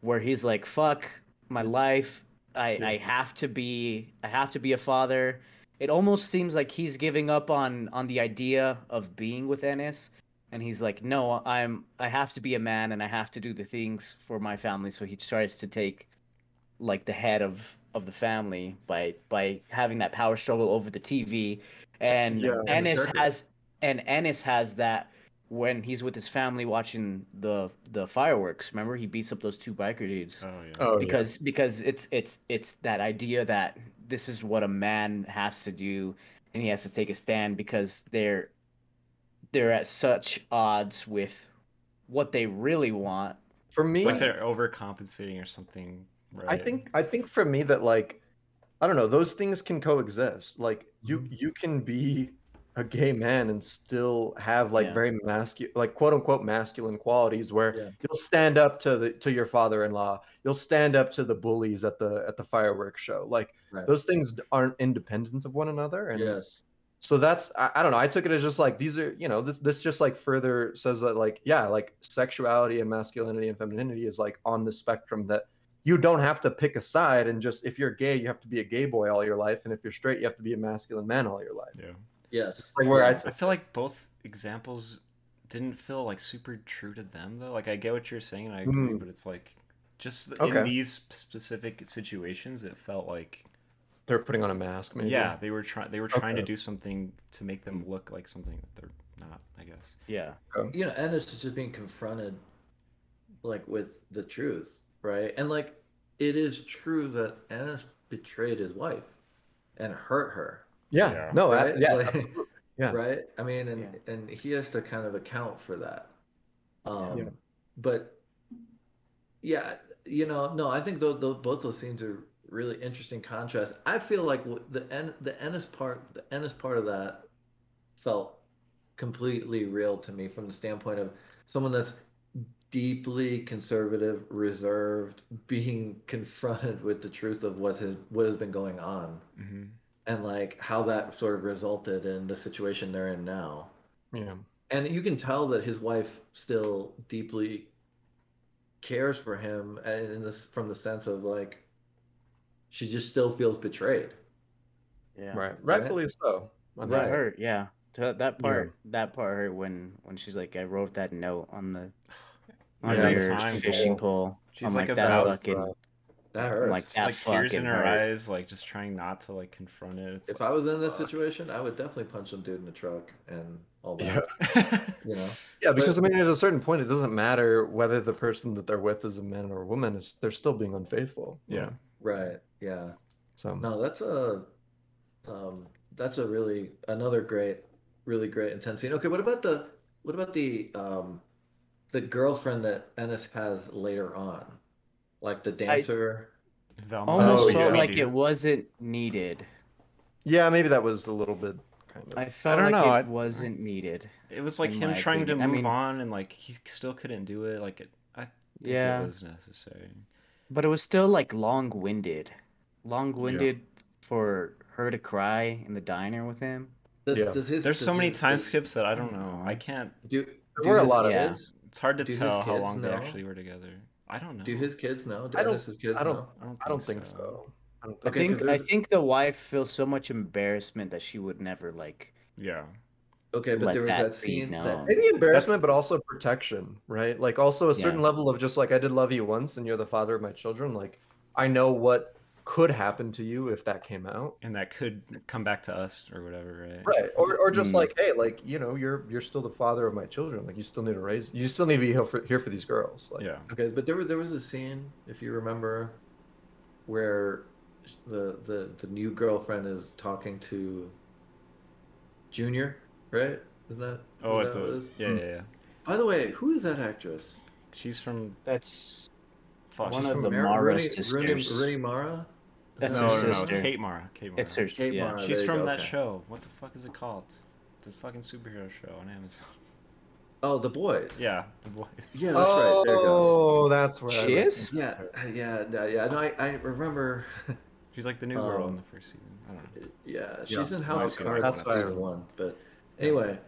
where he's like, "Fuck my life. I, yeah. I have to be, I have to be a father." It almost seems like he's giving up on on the idea of being with Ennis. And he's like, no, I'm. I have to be a man, and I have to do the things for my family. So he tries to take, like, the head of, of the family by by having that power struggle over the T V. And yeah, Ennis has and Ennis has that when he's with his family watching the the fireworks. Remember, he beats up those two biker dudes. Oh yeah. Oh, because yeah. because it's it's it's that idea that this is what a man has to do, and he has to take a stand because they're. They're at such odds with what they really want. For me, it's like they're overcompensating or something. Right? I think. I think for me that like, I don't know. Those things can coexist. Like you, you can be a gay man and still have like yeah. very masculine, like quote unquote masculine qualities, where yeah. you'll stand up to the to your father-in-law. You'll stand up to the bullies at the at the fireworks show. Like right. those things aren't independent of one another. And yes. So that's, I, I don't know. I took it as just like, these are, you know, this, this just like further says that like, yeah, like sexuality and masculinity and femininity is like on the spectrum that you don't have to pick a side and just, if you're gay, you have to be a gay boy all your life. And if you're straight, you have to be a masculine man all your life. Yeah. Yes. Like where I, I feel like both examples didn't feel like super true to them though. Like I get what you're saying and I agree, mm-hmm. but it's like just okay. in these specific situations, it felt like. They're putting on a mask, maybe. Yeah, they were trying. They were trying okay. to do something to make them look like something that they're not, I guess. Yeah. Okay. You know, and it's just being confronted, like with the truth, right? And like, it is true that Ennis betrayed his wife, and hurt her. Yeah. yeah. No. Right? I, yeah. Like, yeah. Right. I mean, and yeah. and he has to kind of account for that. Um, yeah. But. Yeah, you know, no, I think though both those scenes are. Really interesting contrast. I feel like the en- the Ennis part, the Ennis part of that, felt completely real to me from the standpoint of someone that's deeply conservative, reserved, being confronted with the truth of what has what has been going on, mm-hmm. and like how that sort of resulted in the situation they're in now. Yeah, and you can tell that his wife still deeply cares for him, and in this from the sense of like. She just still feels betrayed. Yeah. Right. Rightfully so. That right. hurt. Yeah. That part. Yeah. That part hurt when, when she's like, I wrote that note on the on yeah, your fishing pole. She's I'm like, like that fucking. Stuff. That hurts. I'm like that like tears in her hurt. eyes, like just trying not to like confront it. It's if like, I was in this fuck. situation, I would definitely punch some dude in the truck and all that. Yeah. you know. Yeah, because but, I mean, at a certain point, it doesn't matter whether the person that they're with is a man or a woman. It's, they're still being unfaithful. Yeah. You know? Right. Yeah. So no, that's a, um, that's a really another great, really great intense scene. Okay, what about the what about the um, the girlfriend that Ennis has later on, like the dancer? I, almost oh, felt yeah. like it wasn't needed. Yeah, maybe that was a little bit kind of. I felt I don't like know. it wasn't needed. It was like him trying opinion. to move I mean, on, and like he still couldn't do it. Like it, I think yeah. it was necessary. But it was still like long-winded, long-winded yeah. for her to cry in the diner with him. Does, yeah. does his, There's does so many his, time does, skips that I don't know. I can't. Do, there were a lot of yeah. kids. It's hard to do tell how long know? they actually were together. I don't know. Do his kids know? Do I don't, his kids I don't, know? I don't, I don't think so. so. I, don't think, okay, I, think, I think the wife feels so much embarrassment that she would never, like. Yeah. Okay, but there was that, that scene. That, maybe embarrassment, but also protection, right? Like, also a certain yeah. level of just like, I did love you once, and you're the father of my children. Like, I know what could happen to you if that came out, and that could come back to us or whatever, right? Right, or or just mm. like, hey, like, you know, you're you're still the father of my children. Like, you still need to raise, you still need to be here for here for these girls. Like, yeah. Okay, but there was there was a scene, if you remember, where the the the new girlfriend is talking to Junior, right? Isn't that? Oh, that the, was? yeah, yeah, yeah. By the way, who is that actress? She's from. That's. Fuck, one of the Mara sisters. Rooney, Rooney Mara? That's no, her no, no, sister. Kate Mara. Kate Mara. It's her. Kate yeah. Mara. She's from go, that okay. show. What the fuck is it called? The fucking superhero show on Amazon. Oh, The Boys. Yeah, The Boys. Yeah, that's oh, right. There you go. Oh, that's where she is. Yeah, yeah, yeah. yeah. No, I, I remember. She's like the new um, girl in the first season. I don't know. Yeah, she's yeah. in House of Cards. That's season one. But anyway,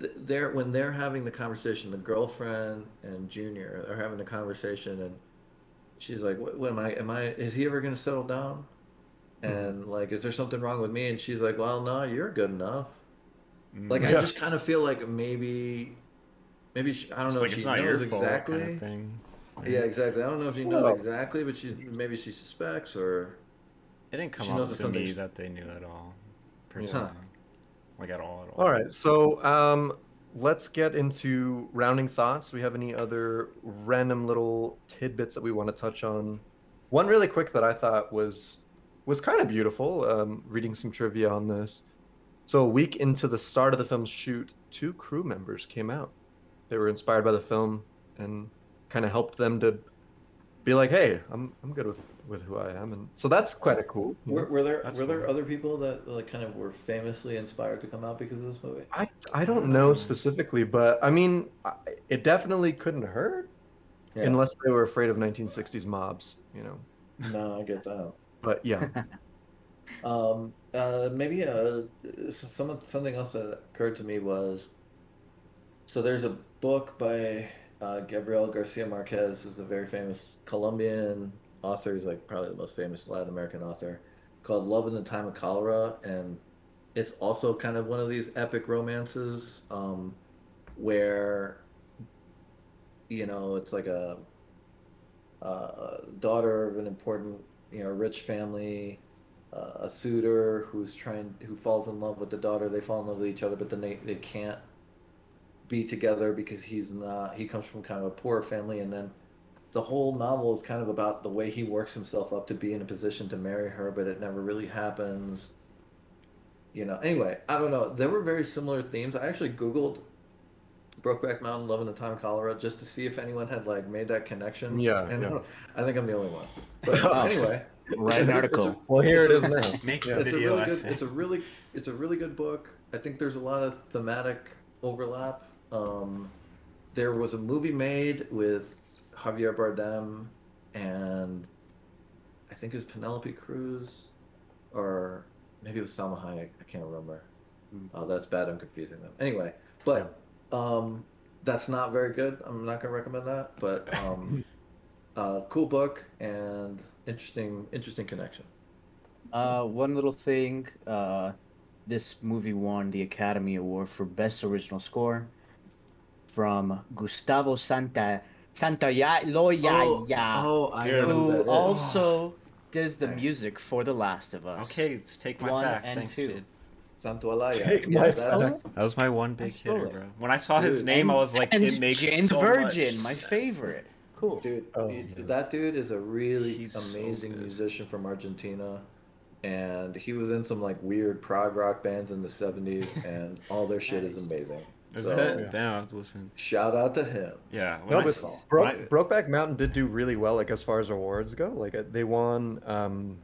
th- they're when they're having the conversation, the girlfriend and Junior are having the conversation, and she's like, what, what am I, am I, is he ever going to settle down? And like, is there something wrong with me? And she's like, well, no, you're good enough. Like, yeah. I just kind of feel like maybe, maybe, she, I don't it's know like if she knows exactly. Kind of thing. Like, yeah, exactly. I don't know if she knows well, exactly, but she, maybe she suspects or. It didn't come up to me that they knew at all. Personally. Huh. Like at all, at all. All right. So, um. let's get into rounding thoughts. Do we have any other random little tidbits that we want to touch on? One really quick that I thought was was kind of beautiful, um, reading some trivia on this. So a week into the start of the film's shoot, two crew members came out. They were inspired by the film and kind of helped them to be like, hey, I'm I'm good with, with who I am. And so that's quite a cool. Were, were there that's were cool. there other people that like kind of were famously inspired to come out because of this movie? I, I don't know um, specifically, but I mean, it definitely couldn't hurt yeah. unless they were afraid of nineteen sixties mobs, you know. No, I get that. But yeah. um, uh, maybe uh, some something else that occurred to me was, so there's a book by Uh, Gabriel Garcia Marquez, who's a very famous Colombian author. He's like probably the most famous Latin American author, called Love in the Time of Cholera. And it's also kind of one of these epic romances um, where, you know, it's like a, a daughter of an important, you know, rich family, uh, a suitor who's trying, who falls in love with the daughter. They fall in love with each other, but then they, they can't be together because he's not he comes from kind of a poor family, and then the whole novel is kind of about the way he works himself up to be in a position to marry her, but it never really happens, you know. Anyway, I don't know, there were very similar themes. I actually googled Brokeback Mountain, Love in the Time of Cholera, just to see if anyone had like made that connection. Yeah, and yeah. I, I think I'm the only one, but uh, anyway, write an article. A, well, here it is now. Make yeah. the it's video a really good, it's a really it's a really good book. I think there's a lot of thematic overlap. Um, there was a movie made with Javier Bardem and I think it was Penelope Cruz, or maybe it was Salma Hayek. I can't remember. Mm. Oh, that's bad. I'm confusing them. Anyway, but um, that's not very good. I'm not going to recommend that. But um, uh, cool book and interesting, interesting connection. Uh, one little thing. Uh, this movie won the Academy Award for Best Original Score. From Gustavo Santa Santaolalla, oh, oh, who also does the music for The Last of Us. Okay, let's take my one facts. And Thanks, two. Santaolalla. Take yeah, my facts. That was my one big hitter, bro. When I saw dude. his name, and, I was like, and it makes James so Virgin, much my favorite. Cool, dude. Oh, that dude is a really He's amazing so musician from Argentina. And he was in some like weird prog rock bands in the seventies, and all their shit is amazing. Is so, it? Yeah. Damn, I have to listen. Shout out to him. Yeah. No, but Broke, Brokeback Mountain did do really well, like as far as awards go. Like they won. Um,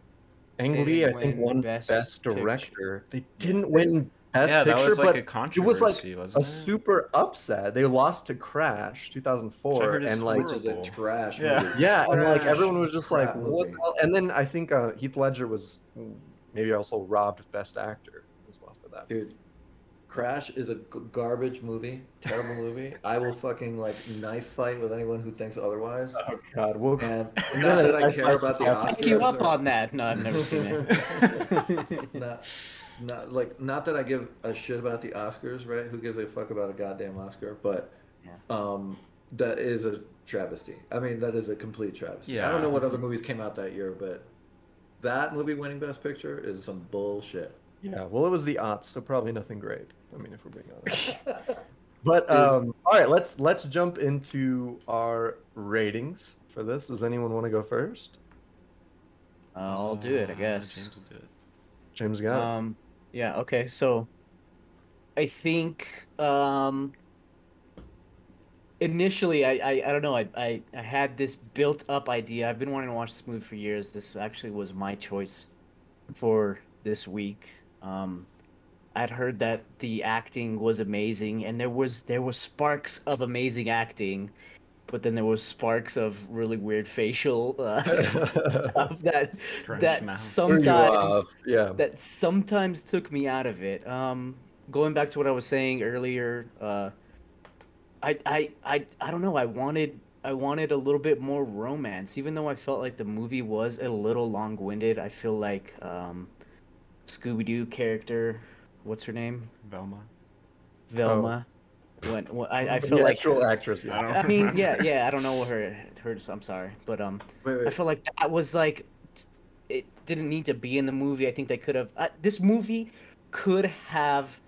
Ang Lee, I think, won Best, best Director. They didn't win Best yeah, Picture, that was like but a controversy, it was like a it? super upset. They lost to Crash, two thousand four, and like horrible. Which is a trash movie. Yeah, yeah trash, and like everyone was just like, movie. what? The hell? And then I think uh, Heath Ledger was maybe also robbed Best Actor as well for that. Dude. Crash is a g- garbage movie, terrible movie. I will fucking like knife fight with anyone who thinks otherwise. Oh God, we'll and not that I care I, about I, the. I'll take you up or... on that. No, I've never seen it. not, not like not that I give a shit about the Oscars, right? Who gives a fuck about a goddamn Oscar? But, yeah. um, that is a travesty. I mean, that is a complete travesty. Yeah. I don't know what other movies came out that year, but that movie winning Best Picture is some bullshit. Yeah, well, it was the odds, so probably nothing great. I mean, if we're being honest. But um, all right, let's let's jump into our ratings for this. Does anyone want to go first? I'll do it, I guess. James will do it. James got um, it. Yeah. Okay. So, I think um, initially, I, I, I don't know. I, I I had this built-up idea. I've been wanting to watch this movie for years. This actually was my choice for this week. Um, I'd heard that the acting was amazing, and there was there was sparks of amazing acting, but then there was sparks of really weird facial uh, stuff that Crunch that mouth. sometimes yeah. that sometimes took me out of it. Um, going back to what I was saying earlier, uh, I, I I I don't know. I wanted I wanted a little bit more romance, even though I felt like the movie was a little long-winded. I feel like. Um, Scooby-Doo character, what's her name? Velma. Velma. Oh. When, when I, I feel yeah, like actual her, actress. Yeah. I, I mean, yeah, yeah. I don't know what her her. I'm sorry, but um, wait, wait. I feel like that was like, it didn't need to be in the movie. I think they could have. Uh, this movie could have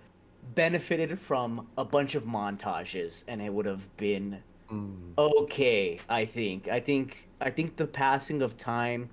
benefited from a bunch of montages, and it would have been mm. okay. I think. I think. I think the passing of time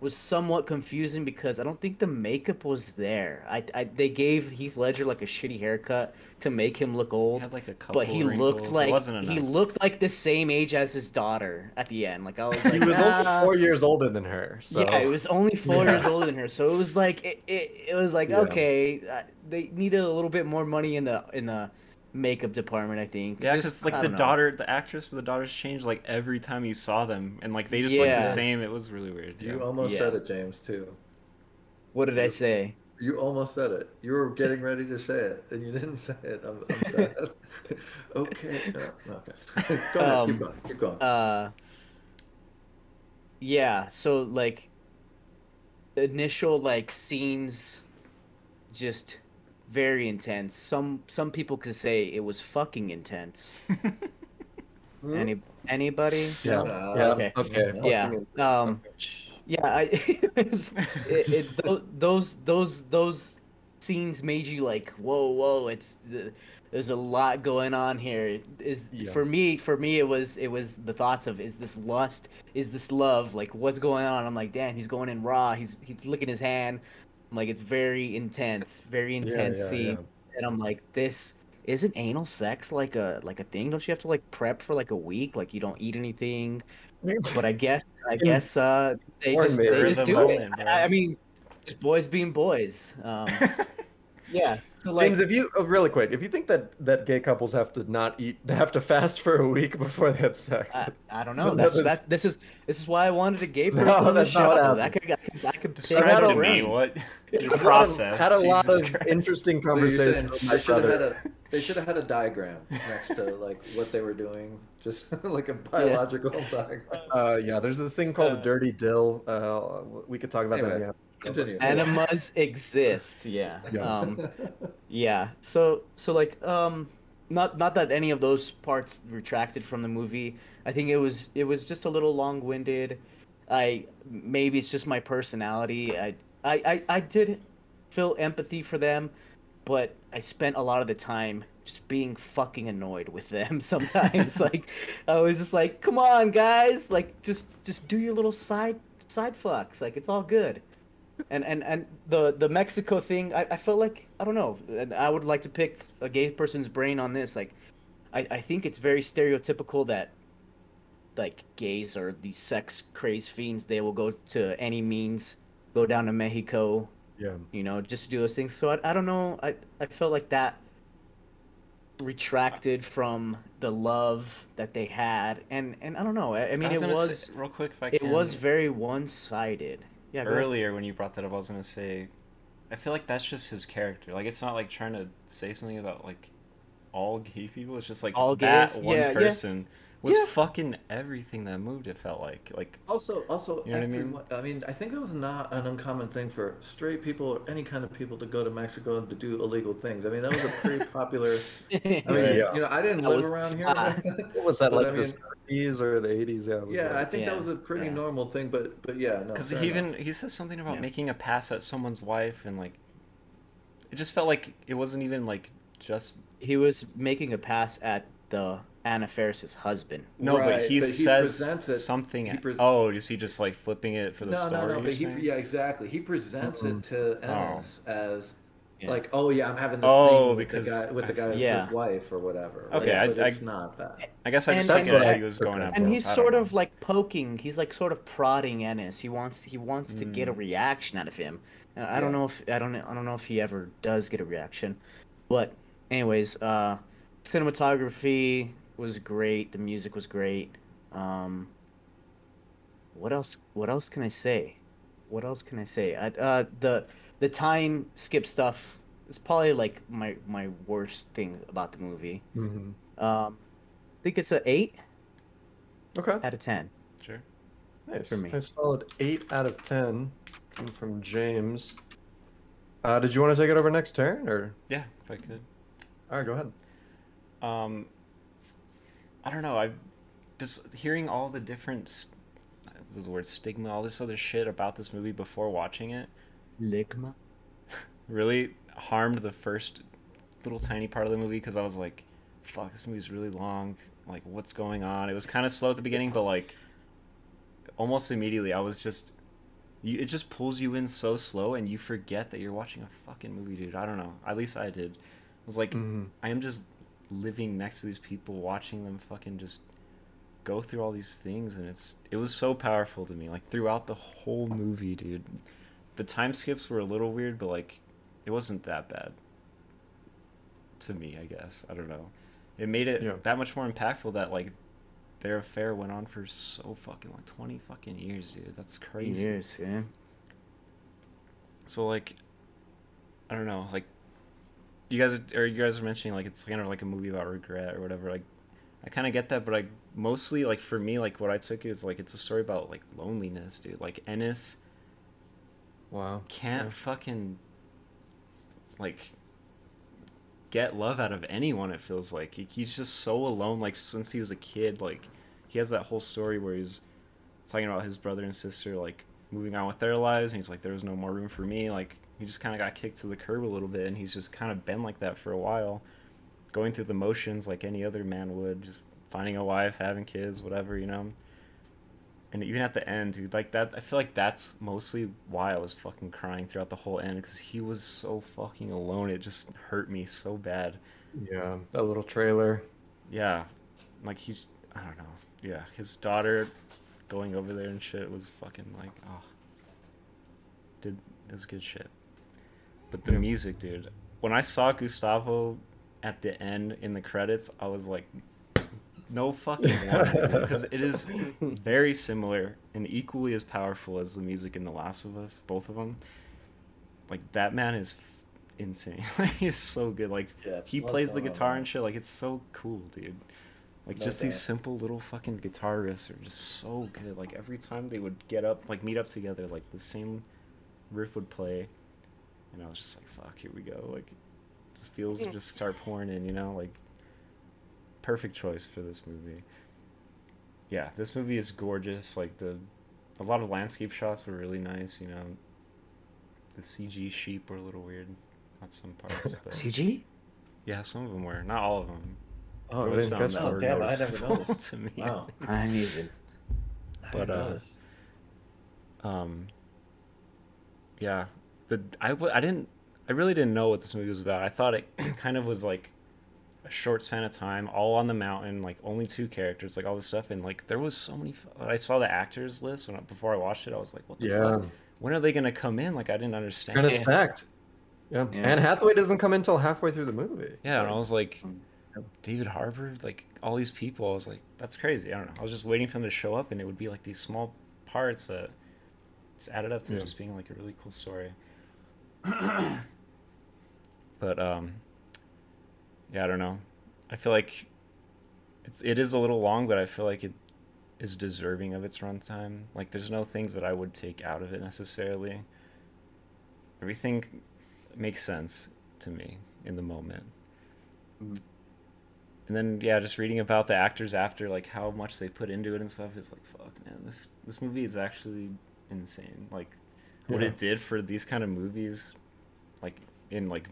was somewhat confusing because I don't think the makeup was there. I, I they gave Heath Ledger like a shitty haircut to make him look old. He had like a couple but he wrinkles. looked like he looked like the same age as his daughter at the end. Like I was like, he was ah. only four years older than her. So. Yeah, he was only four yeah. years older than her. So it was like it it, it was like yeah. okay, uh, they needed a little bit more money in the in the makeup department, I think. Yeah, because like the know. daughter, the actress for the daughters changed like every time you saw them, and like they just yeah. looked the same. It was really weird. You yeah. almost yeah. said it, James. Too. What did you, I say? You almost said it. You were getting ready to say it, and you didn't say it. I'm, I'm sad. okay. No, okay. Go ahead. Um, keep going. Keep going. Uh. Yeah. So like, initial like scenes, just. Very intense. Some some people could say it was fucking intense. Any anybody? Yeah. Uh, yeah. Okay. Okay. Yeah. Yeah. Um, yeah. I, it, it, it, those those those scenes made you like, whoa, whoa. It's there's a lot going on here. Is yeah. for me for me it was it was the thoughts of is this lust? Is this love? Like what's going on? I'm like, damn, he's going in raw. He's he's licking his hand. Like it's very intense, very intense yeah, yeah, scene, yeah. and I'm like, this isn't anal sex like a like a thing? Don't you have to like prep for like a week? Like you don't eat anything? But I guess I guess uh, they just they just do moment, it. I, I mean, just boys being boys. Um, yeah. So like, James, if you oh, really quick, if you think that, that gay couples have to not eat, they have to fast for a week before they have sex. I, I don't know. So that's, that's this is this is why I wanted a gay person no, on the show. I could I could, I could describe to me what your process. Had a lot Jesus of Christ. interesting conversations. So should have had a, they should have had a diagram next to like what they were doing, just like a biological yeah. diagram. Uh, yeah, there's a thing called uh, a dirty dill. Uh, we could talk about anyway. that. Yeah. Continue. Animas exist, yeah. Yeah. Um, yeah. So, so like, um, not not that any of those parts retracted from the movie. I think it was it was just a little long-winded. I maybe it's just my personality. I I, I, I did feel empathy for them, but I spent a lot of the time just being fucking annoyed with them sometimes. Like, I was just like, come on, guys, like just just do your little side side fucks. Like, it's all good. And, and and the the Mexico thing, I, I felt like, I don't know, I would like to pick a gay person's brain on this. Like, I, I think it's very stereotypical that, like, gays are these sex crazed fiends. They will go to any means, go down to Mexico, yeah, you know, just to do those things. So I, I don't know, I, I felt like that retracted from the love that they had. And, and I don't know, I, I mean, I was it was, say, real quick if I can. It was very one-sided. Yeah, earlier when you brought that up, I was going to say, I feel like that's just his character. Like, it's not like trying to say something about like all gay people. It's just like all that gays. one yeah, person yeah. was yeah. fucking everything that moved. It felt like like also also you know everyone, what I mean. I mean, I think it was not an uncommon thing for straight people or any kind of people to go to Mexico and to do illegal things. I mean, that was a pretty popular. I mean, yeah. you know, I didn't that live around spot. here. What was that but like? I mean, the seventies or the eighties? Yeah, yeah. Like, I think yeah. that was a pretty yeah. normal thing. But but yeah, because no, he even enough. he says something about yeah. making a pass at someone's wife, and like, it just felt like it wasn't even like just. He was making a pass at the Anna Ferris' husband. No, right, but he but says he something. He pres- oh, is he just like flipping it for the no, story? No, no, no. But he, yeah, exactly. He presents mm-hmm. it to Ennis oh. as yeah. like, oh yeah, I'm having this oh, thing with the guy with the guy that's yeah. his wife or whatever. Right? Okay, but I, it's I, not that. I guess I just think that he was going after. And he's sort of know. like poking. He's like sort of prodding Ennis. He wants he wants mm. to get a reaction out of him. And I yeah. don't know if I don't I don't know if he ever does get a reaction, but. Anyways, uh, cinematography was great. The music was great. Um, what else? What else can I say? What else can I say? I, uh, the the time skip stuff is probably like my my worst thing about the movie. Mm-hmm. Um, I think it's an eight. Okay. Out of ten. Sure. Nice for me. A solid eight out of ten from James. Uh, did you want to take it over next turn or? Yeah, if I could. All right, go ahead. Um, I don't know. I just hearing all the different st- what is the word stigma, all this other shit about this movie before watching it. Ligma. Really harmed the first little tiny part of the movie because I was like, "Fuck, this movie's really long. Like, what's going on?" It was kind of slow at the beginning, but like, almost immediately, I was just. You, it just pulls you in so slow, and you forget that you're watching a fucking movie, dude. I don't know. At least I did. I was like, mm-hmm. I am just living next to these people, watching them fucking just go through all these things, and it's it was so powerful to me. Like throughout the whole movie, dude. The time skips were a little weird, but like, it wasn't that bad. To me, I guess. I don't know. It made it yeah. that much more impactful that like their affair went on for so fucking like twenty fucking years, dude. That's crazy. Years, yeah. So like, I don't know, like. You guys or you guys are mentioning like it's kind of like a movie about regret or whatever. Like, I kind of get that, but I mostly like for me like what I took it is like it's a story about like loneliness, dude. Like Ennis, wow, can't yeah. fucking like get love out of anyone. It feels like he's just so alone. Like since he was a kid, like he has that whole story where he's talking about his brother and sister like moving on with their lives, and he's like, there was no more room for me, like. He just kind of got kicked to the curb a little bit, and he's just kind of been like that for a while, going through the motions like any other man would, just finding a wife, having kids, whatever, you know. And even at the end, dude, like that, I feel like that's mostly why I was fucking crying throughout the whole end, because he was so fucking alone. It just hurt me so bad. Yeah, that little trailer. Yeah, like he's, I don't know. Yeah, his daughter going over there and shit was fucking like, oh, did it was good shit. But the music, dude. When I saw Gustavo at the end in the credits, I was like, no fucking way. Because it is very similar and equally as powerful as the music in The Last of Us, both of them. Like, that man is f- insane. He is so good. Like, yeah, he plays the guitar and shit. Like, it's so cool, dude. Like, just these simple little fucking guitar riffs are just so good. Like, every time they would get up, like, meet up together, like, the same riff would play. And I was just like, "Fuck, here we go!" Like, the feels yeah. just start pouring in, you know. Like, perfect choice for this movie. Yeah, this movie is gorgeous. Like the, a lot of landscape shots were really nice. You know, the C G sheep were a little weird on some parts. But... C G? Yeah, some of them were. Not all of them. Oh, there was some that were damn, I never noticed. To me, wow, I didn't even. But uh, notice. um, yeah. The, I, I didn't I really didn't know what this movie was about. I thought it kind of was like a short span of time, all on the mountain, like only two characters, like all this stuff, and like there was so many. When I saw the actors list when I, before I watched it, I was like, what the yeah. fuck? When are they gonna come in? Like I didn't understand. Kind of stacked. Yeah. yeah. Anne Hathaway doesn't come in until halfway through the movie. Yeah, so. And I was like, David Harbour, like all these people. I was like, that's crazy. I don't know. I was just waiting for them to show up, and it would be like these small parts that just added up to yeah. just being like a really cool story. But um, yeah, I don't know. I feel like it's it is a little long, but I feel like it is deserving of its runtime. Like, there's no things that I would take out of it necessarily. Everything makes sense to me in the moment. Mm-hmm. And then, yeah, just reading about the actors after, like, how much they put into it and stuff, it's like, fuck, man, this this movie is actually insane. Like, yeah. What it did for these kind of movies, like, in, like,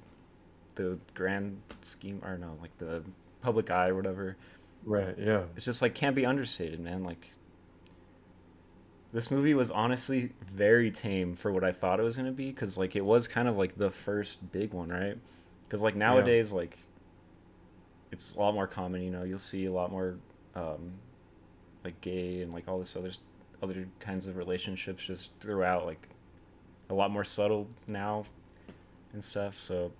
the grand scheme, or no, like, the public eye or whatever. Right, yeah. It's just, like, can't be understated, man. Like, this movie was honestly very tame for what I thought it was going to be, because, like, it was kind of, like, the first big one, right? Because, like, nowadays, yeah. like... it's a lot more common, you know, you'll see a lot more, um, like, gay and, like, all this other other kinds of relationships just throughout, like, a lot more subtle now and stuff, so,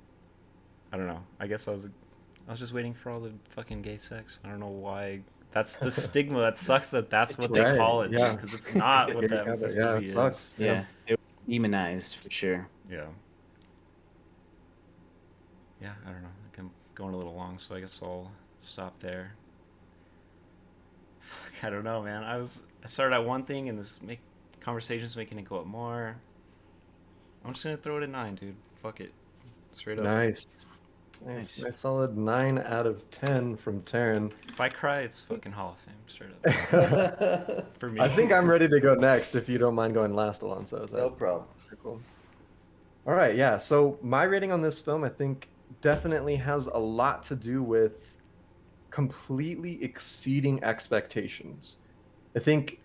I don't know. I guess I was, I was just waiting for all the fucking gay sex. I don't know why. That's the stigma. That sucks that that's what right. they call it, yeah. because it's not what that movie yeah, it sucks. Is. Yeah, yeah. It was demonized, for sure. Yeah. Yeah, I don't know. I can... going a little long, so I guess I'll stop there. Fuck, I don't know, man. I was I started at one thing, and this make conversation's making it go up more. I'm just gonna throw it at nine, dude. Fuck it, straight up. Nice, nice. nice. A solid nine out of ten from Taryn. If I cry, it's fucking Hall of Fame, straight up. For me, I think I'm ready to go next. If you don't mind going last, Alonso. No problem. Cool. All right, yeah. So my rating on this film, I think. Definitely has a lot to do with completely exceeding expectations. I think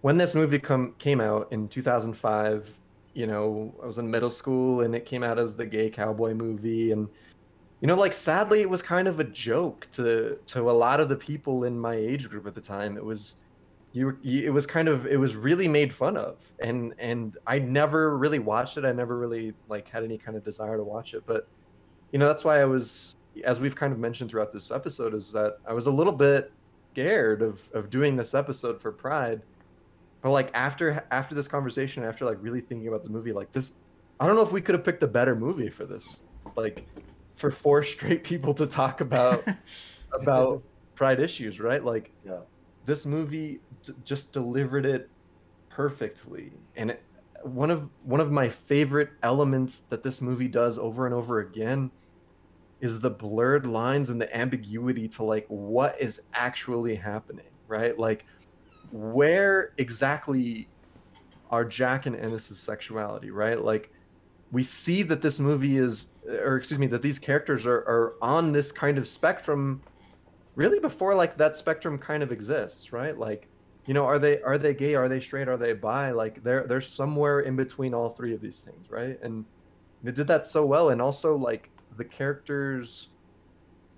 when this movie come came out in two thousand five, you know, I was in middle school and it came out as the gay cowboy movie. And, you know, like, sadly, it was kind of a joke to to a lot of the people in my age group at the time. It was you, it was kind of it was really made fun of. And and I never really watched it. I never really, like, had any kind of desire to watch it. But you know, that's why I was, as we've kind of mentioned throughout this episode, is that I was a little bit scared of, of doing this episode for Pride. But, like, after after this conversation, after, like, really thinking about the movie, like, this, I don't know if we could have picked a better movie for this. Like, for four straight people to talk about about Pride issues, right? Like, yeah. This movie d- just delivered it perfectly. And it, One of one of my favorite elements that this movie does over and over again is the blurred lines and the ambiguity to, like, what is actually happening, right? Like, where exactly are Jack and Ennis's sexuality, right? Like, we see that this movie is, or excuse me, that these characters are, are on this kind of spectrum really before, like, that spectrum kind of exists, right? Like, you know, are they are they gay? Are they straight? Are they bi? Like, they're they're somewhere in between all three of these things, right? And they did that so well. And also, like, the characters'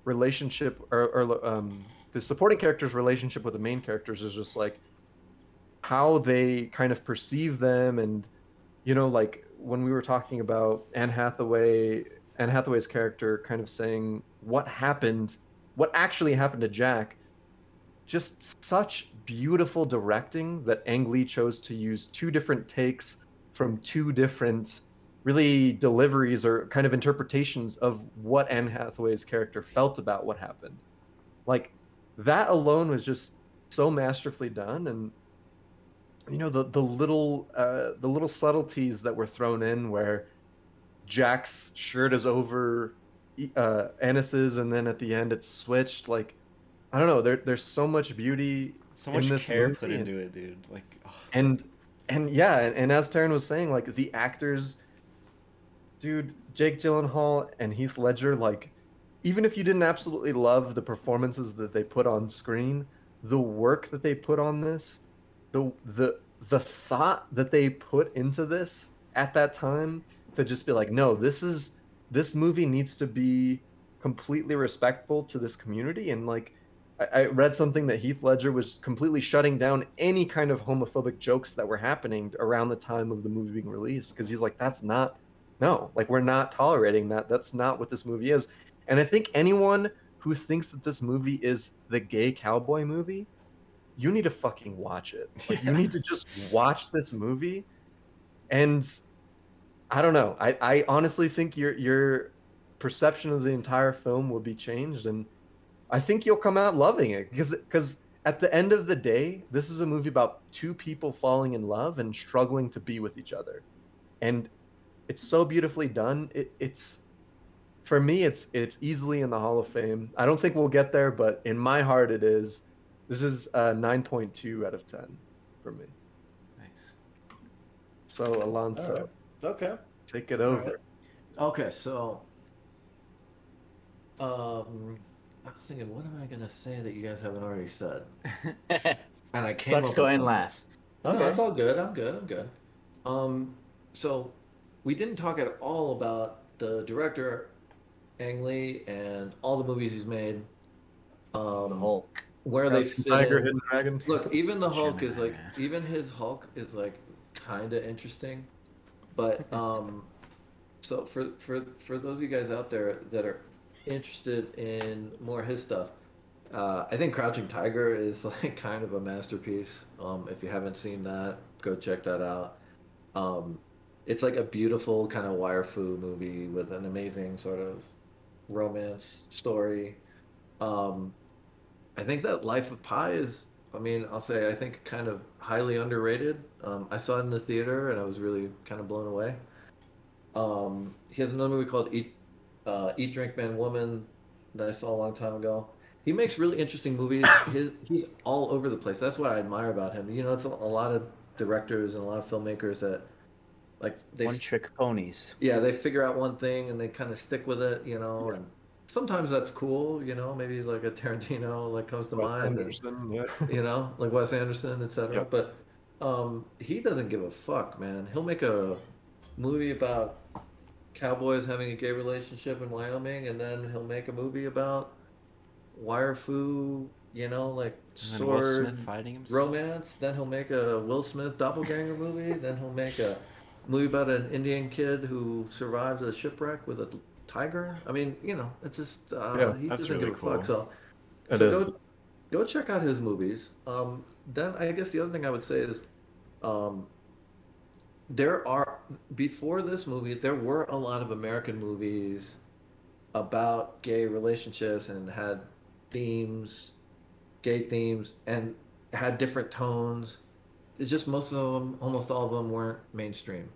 relationship, or, or um, the supporting characters' relationship with the main characters is just, like, how they kind of perceive them. And, you know, like, when we were talking about Anne Hathaway, Anne Hathaway's character kind of saying what happened, what actually happened to Jack. Just such beautiful directing that Ang Lee chose to use two different takes from two different really deliveries or kind of interpretations of what Anne Hathaway's character felt about what happened. Like, that alone was just so masterfully done. And, you know, the the little uh, the little subtleties that were thrown in, where Jack's shirt is over uh, Ennis's, and then at the end it's switched. Like, I don't know. There, there's so much beauty, so much in this care movie. Put into it, dude. Like, oh. and and yeah, and, and as Taryn was saying, like, the actors, dude, Jake Gyllenhaal and Heath Ledger. Like, even if you didn't absolutely love the performances that they put on screen, the work that they put on this, the the the thought that they put into this at that time, to just be like, no, this is this movie needs to be completely respectful to this community. And, like, I read something that Heath Ledger was completely shutting down any kind of homophobic jokes that were happening around the time of the movie being released, because he's like, that's not, no, like, we're not tolerating that. That's not what this movie is. And I think anyone who thinks that this movie is the gay cowboy movie, you need to fucking watch it. Like, yeah. You need to just watch this movie and I don't know. I, I honestly think your your perception of the entire film will be changed, and I think you'll come out loving it, because because at the end of the day, this is a movie about two people falling in love and struggling to be with each other, and it's so beautifully done. It, it's for me, it's it's easily in the Hall of Fame. I don't think we'll get there, but in my heart, it is. This is a nine point two out of ten for me. Nice. So Alonso. All right. Okay. Take it over. Right. Okay, so um, I was thinking, what am I gonna say that you guys haven't already said? And I came Sucks up going with last. Okay. No, that's all good. I'm good. I'm good. Um, so we didn't talk at all about the director, Ang Lee, and all the movies he's made. Um, the Hulk. Where Crouching they fit Tiger, in. Hidden Dragon. Look, even the Hulk is like, even his Hulk is like kind of interesting. But um, so for, for for those of you guys out there that are interested in more his stuff, uh, I think Crouching Tiger is like kind of a masterpiece. Um, if you haven't seen that, go check that out. Um, it's like a beautiful kind of wire fu movie with an amazing sort of romance story. Um, I think that Life of Pi is, I mean, I'll say I think kind of highly underrated. Um, I saw it in the theater and I was really kind of blown away. Um, he has another movie called Eat, uh, Eat, Drink, Man, Woman that I saw a long time ago. He makes really interesting movies. His, he's all over the place. That's what I admire about him. You know, it's a, a lot of directors and a lot of filmmakers that like they one trick ponies. Yeah, they figure out one thing and they kind of stick with it. You know, yeah. And sometimes that's cool, you know, maybe like a Tarantino like comes to Wes mind, and, yeah. you know, like Wes Anderson, et cetera. Yep. But um, he doesn't give a fuck, man. He'll make a movie about cowboys having a gay relationship in Wyoming, and then he'll make a movie about wire fu, you know, like sword Will Smith fighting himself. Romance. Then he'll make a Will Smith doppelganger movie. Then he'll make a movie about an Indian kid who survives a shipwreck with a tiger. I mean, you know, it's just uh, yeah, he doesn't really give a cool. fuck. So, so go, go check out his movies. Um, then I guess the other thing I would say is, um, there are before this movie there were a lot of American movies about gay relationships and had themes, gay themes, and had different tones. It's just most of them, almost all of them, weren't mainstream.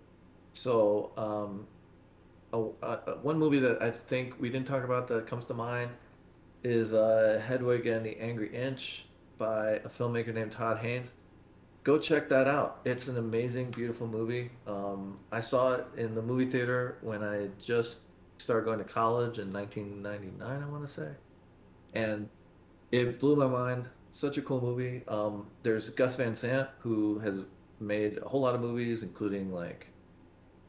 So. Um, Oh, uh, one movie that I think we didn't talk about that comes to mind is uh, Hedwig and the Angry Inch by a filmmaker named Todd Haynes. Go check that out. It's an amazing, beautiful movie. Um, I saw it in the movie theater when I just started going to college in nineteen ninety-nine, I want to say. And it blew my mind. Such a cool movie. Um, there's Gus Van Sant, who has made a whole lot of movies, including like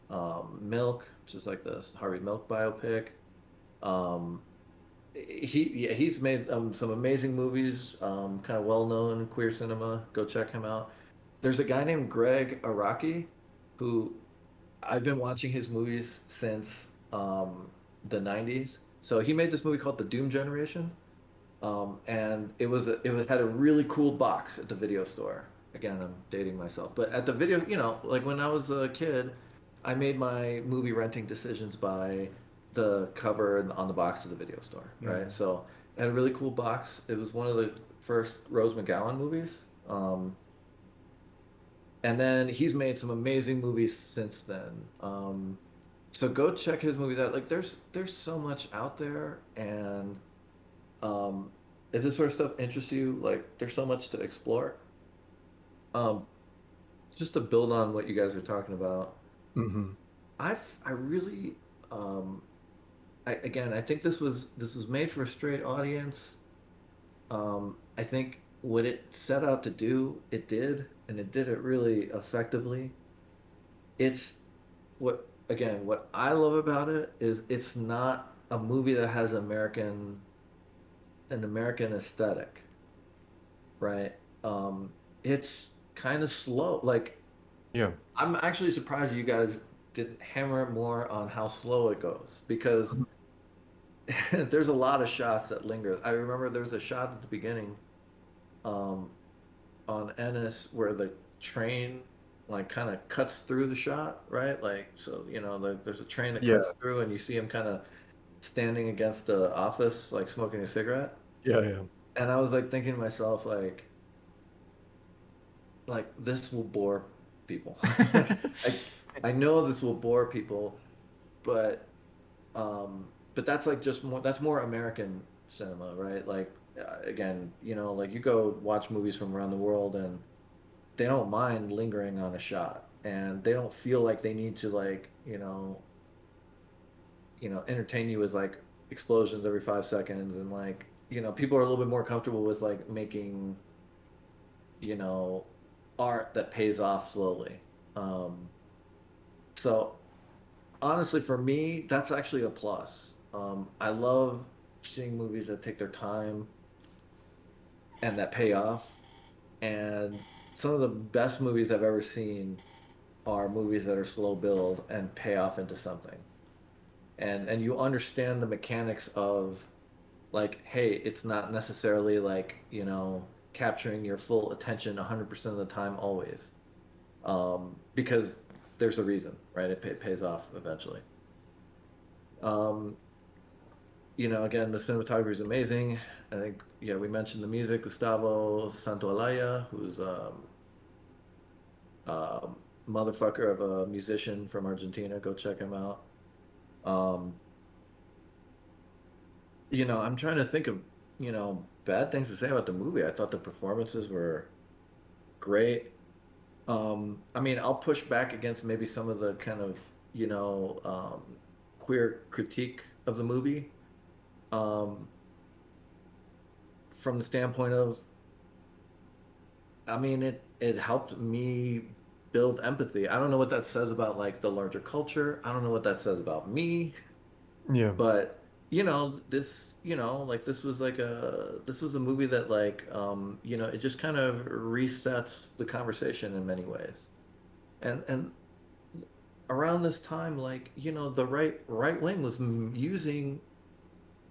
um, Milk, which is like the Harvey Milk biopic. Um, he yeah, he's made um, some amazing movies, um, kind of well-known queer cinema. Go check him out. There's a guy named Greg Araki, who I've been watching his movies since um, the nineties. So he made this movie called The Doom Generation, um, and it was a, it had a really cool box at the video store. Again, I'm dating myself, but at the video, you know, like when I was a kid, I made my movie renting decisions by the cover and on the box of the video store, right? Yeah. So it had a really cool box. It was one of the first Rose McGowan movies. Um, and then he's made some amazing movies since then. Um, so go check his movie out. Like there's there's so much out there, and um, if this sort of stuff interests you, like there's so much to explore. Um, just to build on what you guys are talking about, Mm-hmm. I've I really um, I, again I think this was this was made for a straight audience. Um, I think what it set out to do, it did, and it did it really effectively. It's what again what I love about it is it's not a movie that has American an American aesthetic, right? Um, it's kind of slow, like. Yeah, I'm actually surprised you guys didn't hammer more on how slow it goes, because there's a lot of shots that linger. I remember there was a shot at the beginning um, on Ennis where the train like kind of cuts through the shot, right? Like, so, you know, the, there's a train that yeah. cuts through and you see him kind of standing against the office, like smoking a cigarette. Yeah, yeah. And I was like thinking to myself, like, like this will bore people. I, I know this will bore people, but, um, but that's like just more, that's more American cinema, right? Like, again, you know, like you go watch movies from around the world and they don't mind lingering on a shot, and they don't feel like they need to, like, you know, you know, entertain you with like explosions every five seconds. And like, you know, people are a little bit more comfortable with like making, you know, art that pays off slowly. Um, so honestly, for me, that's actually a plus. Um, I love seeing movies that take their time and that pay off. And some of the best movies I've ever seen are movies that are slow build and pay off into something. And and you understand the mechanics of, like, hey, it's not necessarily like, you know, capturing your full attention one hundred percent of the time always. Um, because there's a reason, right? It, pay, it pays off eventually. Um, you know, again, the cinematography is amazing. I think, yeah, we mentioned the music, Gustavo Santaolalla, who's um, a motherfucker of a musician from Argentina. Go check him out. Um, you know, I'm trying to think of, you know, bad things to say about the movie. I thought the performances were great. Um, I mean, I'll push back against maybe some of the kind of, you know, um, queer critique of the movie. Um, from the standpoint of, I mean, it, it helped me build empathy. I don't know what that says about like the larger culture. I don't know what that says about me. Yeah. But, you know, this, you know, like this was like a, this was a movie that like, um, you know, it just kind of resets the conversation in many ways. And, and around this time, like, you know, the right, right wing was using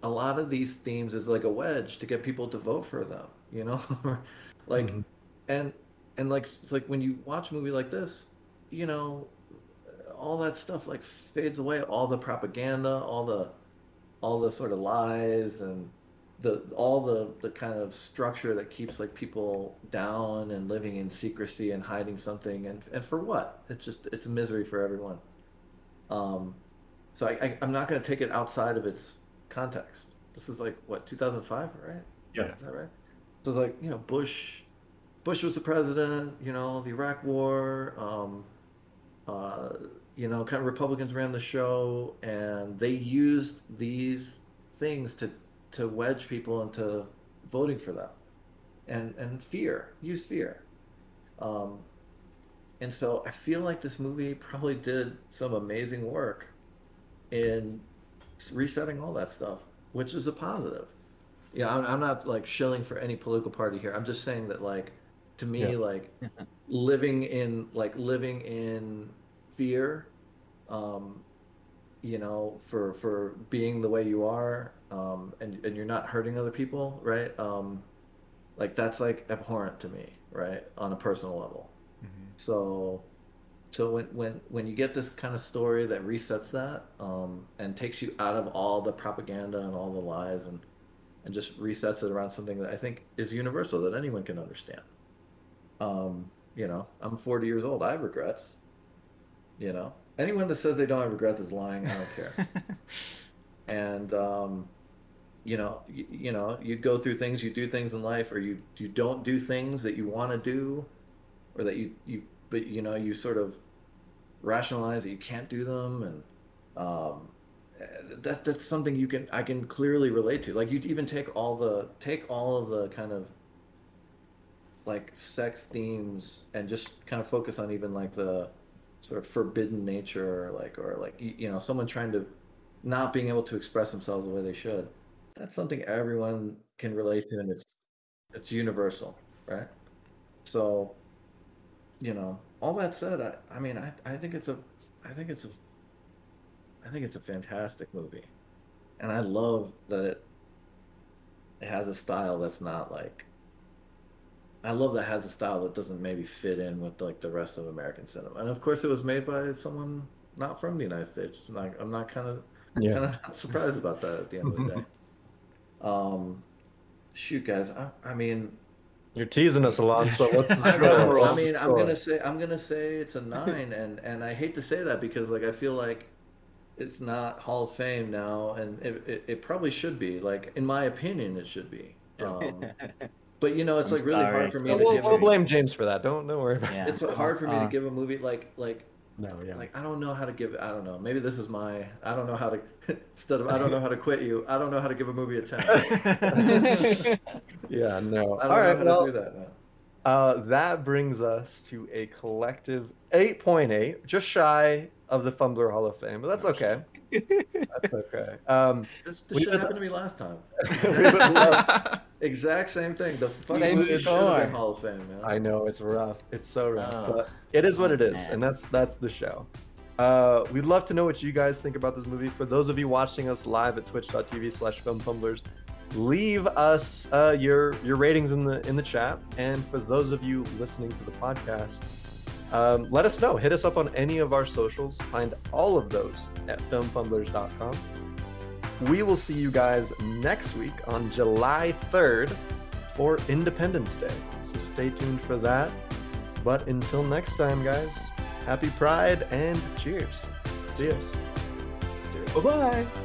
a lot of these themes as like a wedge to get people to vote for them, you know, like, mm-hmm. and, And like it's like when you watch a movie like this, you know, all that stuff like fades away. All the propaganda, all the, all the sort of lies, and the all the the kind of structure that keeps like people down and living in secrecy and hiding something, and and for what? It's just it's misery for everyone. Um, so I, I I'm not gonna take it outside of its context. This is like what two thousand five, right? Yeah, is that right? So it's like, you know, Bush. Bush was the president, you know, the Iraq War, um, uh, you know, kind of Republicans ran the show, and they used these things to, to wedge people into voting for them, and, and fear, use fear. Um, and so I feel like this movie probably did some amazing work in resetting all that stuff, which is a positive. Yeah, I'm, I'm not like shilling for any political party here. I'm just saying that like, to me, yeah. like living in like living in fear, um, you know, for for being the way you are, um, and and you're not hurting other people, right? Um, like that's like abhorrent to me, right, on a personal level. Mm-hmm. So, so when when when you get this kind of story that resets that, um, and takes you out of all the propaganda and all the lies, and and just resets it around something that I think is universal that anyone can understand. Um, you know, I'm forty years old. I have regrets. You know, anyone that says they don't have regrets is lying. I don't care. And, um, you know, you, you know, you go through things, you do things in life, or you, you don't do things that you want to do, or that you, you, but you know, you sort of rationalize that you can't do them. And, um, that that's something you can, I can clearly relate to. Like you'd even take all the, take all of the kind of, like sex themes and just kind of focus on even like the sort of forbidden nature, or like, or like, you know, someone trying to not being able to express themselves the way they should. That's something everyone can relate to, and it's, it's universal. Right. So, you know, all that said, I, I mean, I, I think it's a, I think it's a, I think it's a fantastic movie, and I love that it, it has a style that's not like, I love that it has a style that doesn't maybe fit in with like the rest of American cinema. And of course, it was made by someone not from the United States. It's not, I'm not kind of yeah. kind of surprised about that at the end of the day. Um, shoot, guys. I, I mean, you're teasing us, Alonso. What's the score? I mean, I'm gonna say I'm gonna say it's a nine, and and I hate to say that because like I feel like it's not Hall of Fame now, and it it, it probably should be. Like in my opinion, it should be. Um, But you know, it's I'm like really sorry. hard for me. No, to we'll, give we'll blame James for that. Don't don't worry about yeah. it. It's hard for me uh, to give a movie like like no, yeah. like I don't know how to give. I don't know. Maybe this is my I don't know how to instead of I don't know how to quit you. I don't know how to give a movie a ten. yeah, no. I don't All know right, how well, to do that. No. Uh, that brings us to a collective eight point eight, just shy of the Fumbler Hall of Fame, but that's okay. That's okay. Um, this this shit happened to me last time. Exact same thing. The fucking score. Hall of Fame, man. I know, it's rough. It's so rough. Oh, but it is what it is, man. And that's that's the show. Uh, we'd love to know what you guys think about this movie. For those of you watching us live at twitch dot t v slash film fumblers, leave us uh, your your ratings in the in the chat. And for those of you listening to the podcast, um, let us know. Hit us up on any of our socials. Find all of those at film fumblers dot com. We will see you guys next week on July third for Independence Day. So stay tuned for that. But until next time, guys, happy Pride and cheers. Cheers. Cheers. Bye-bye.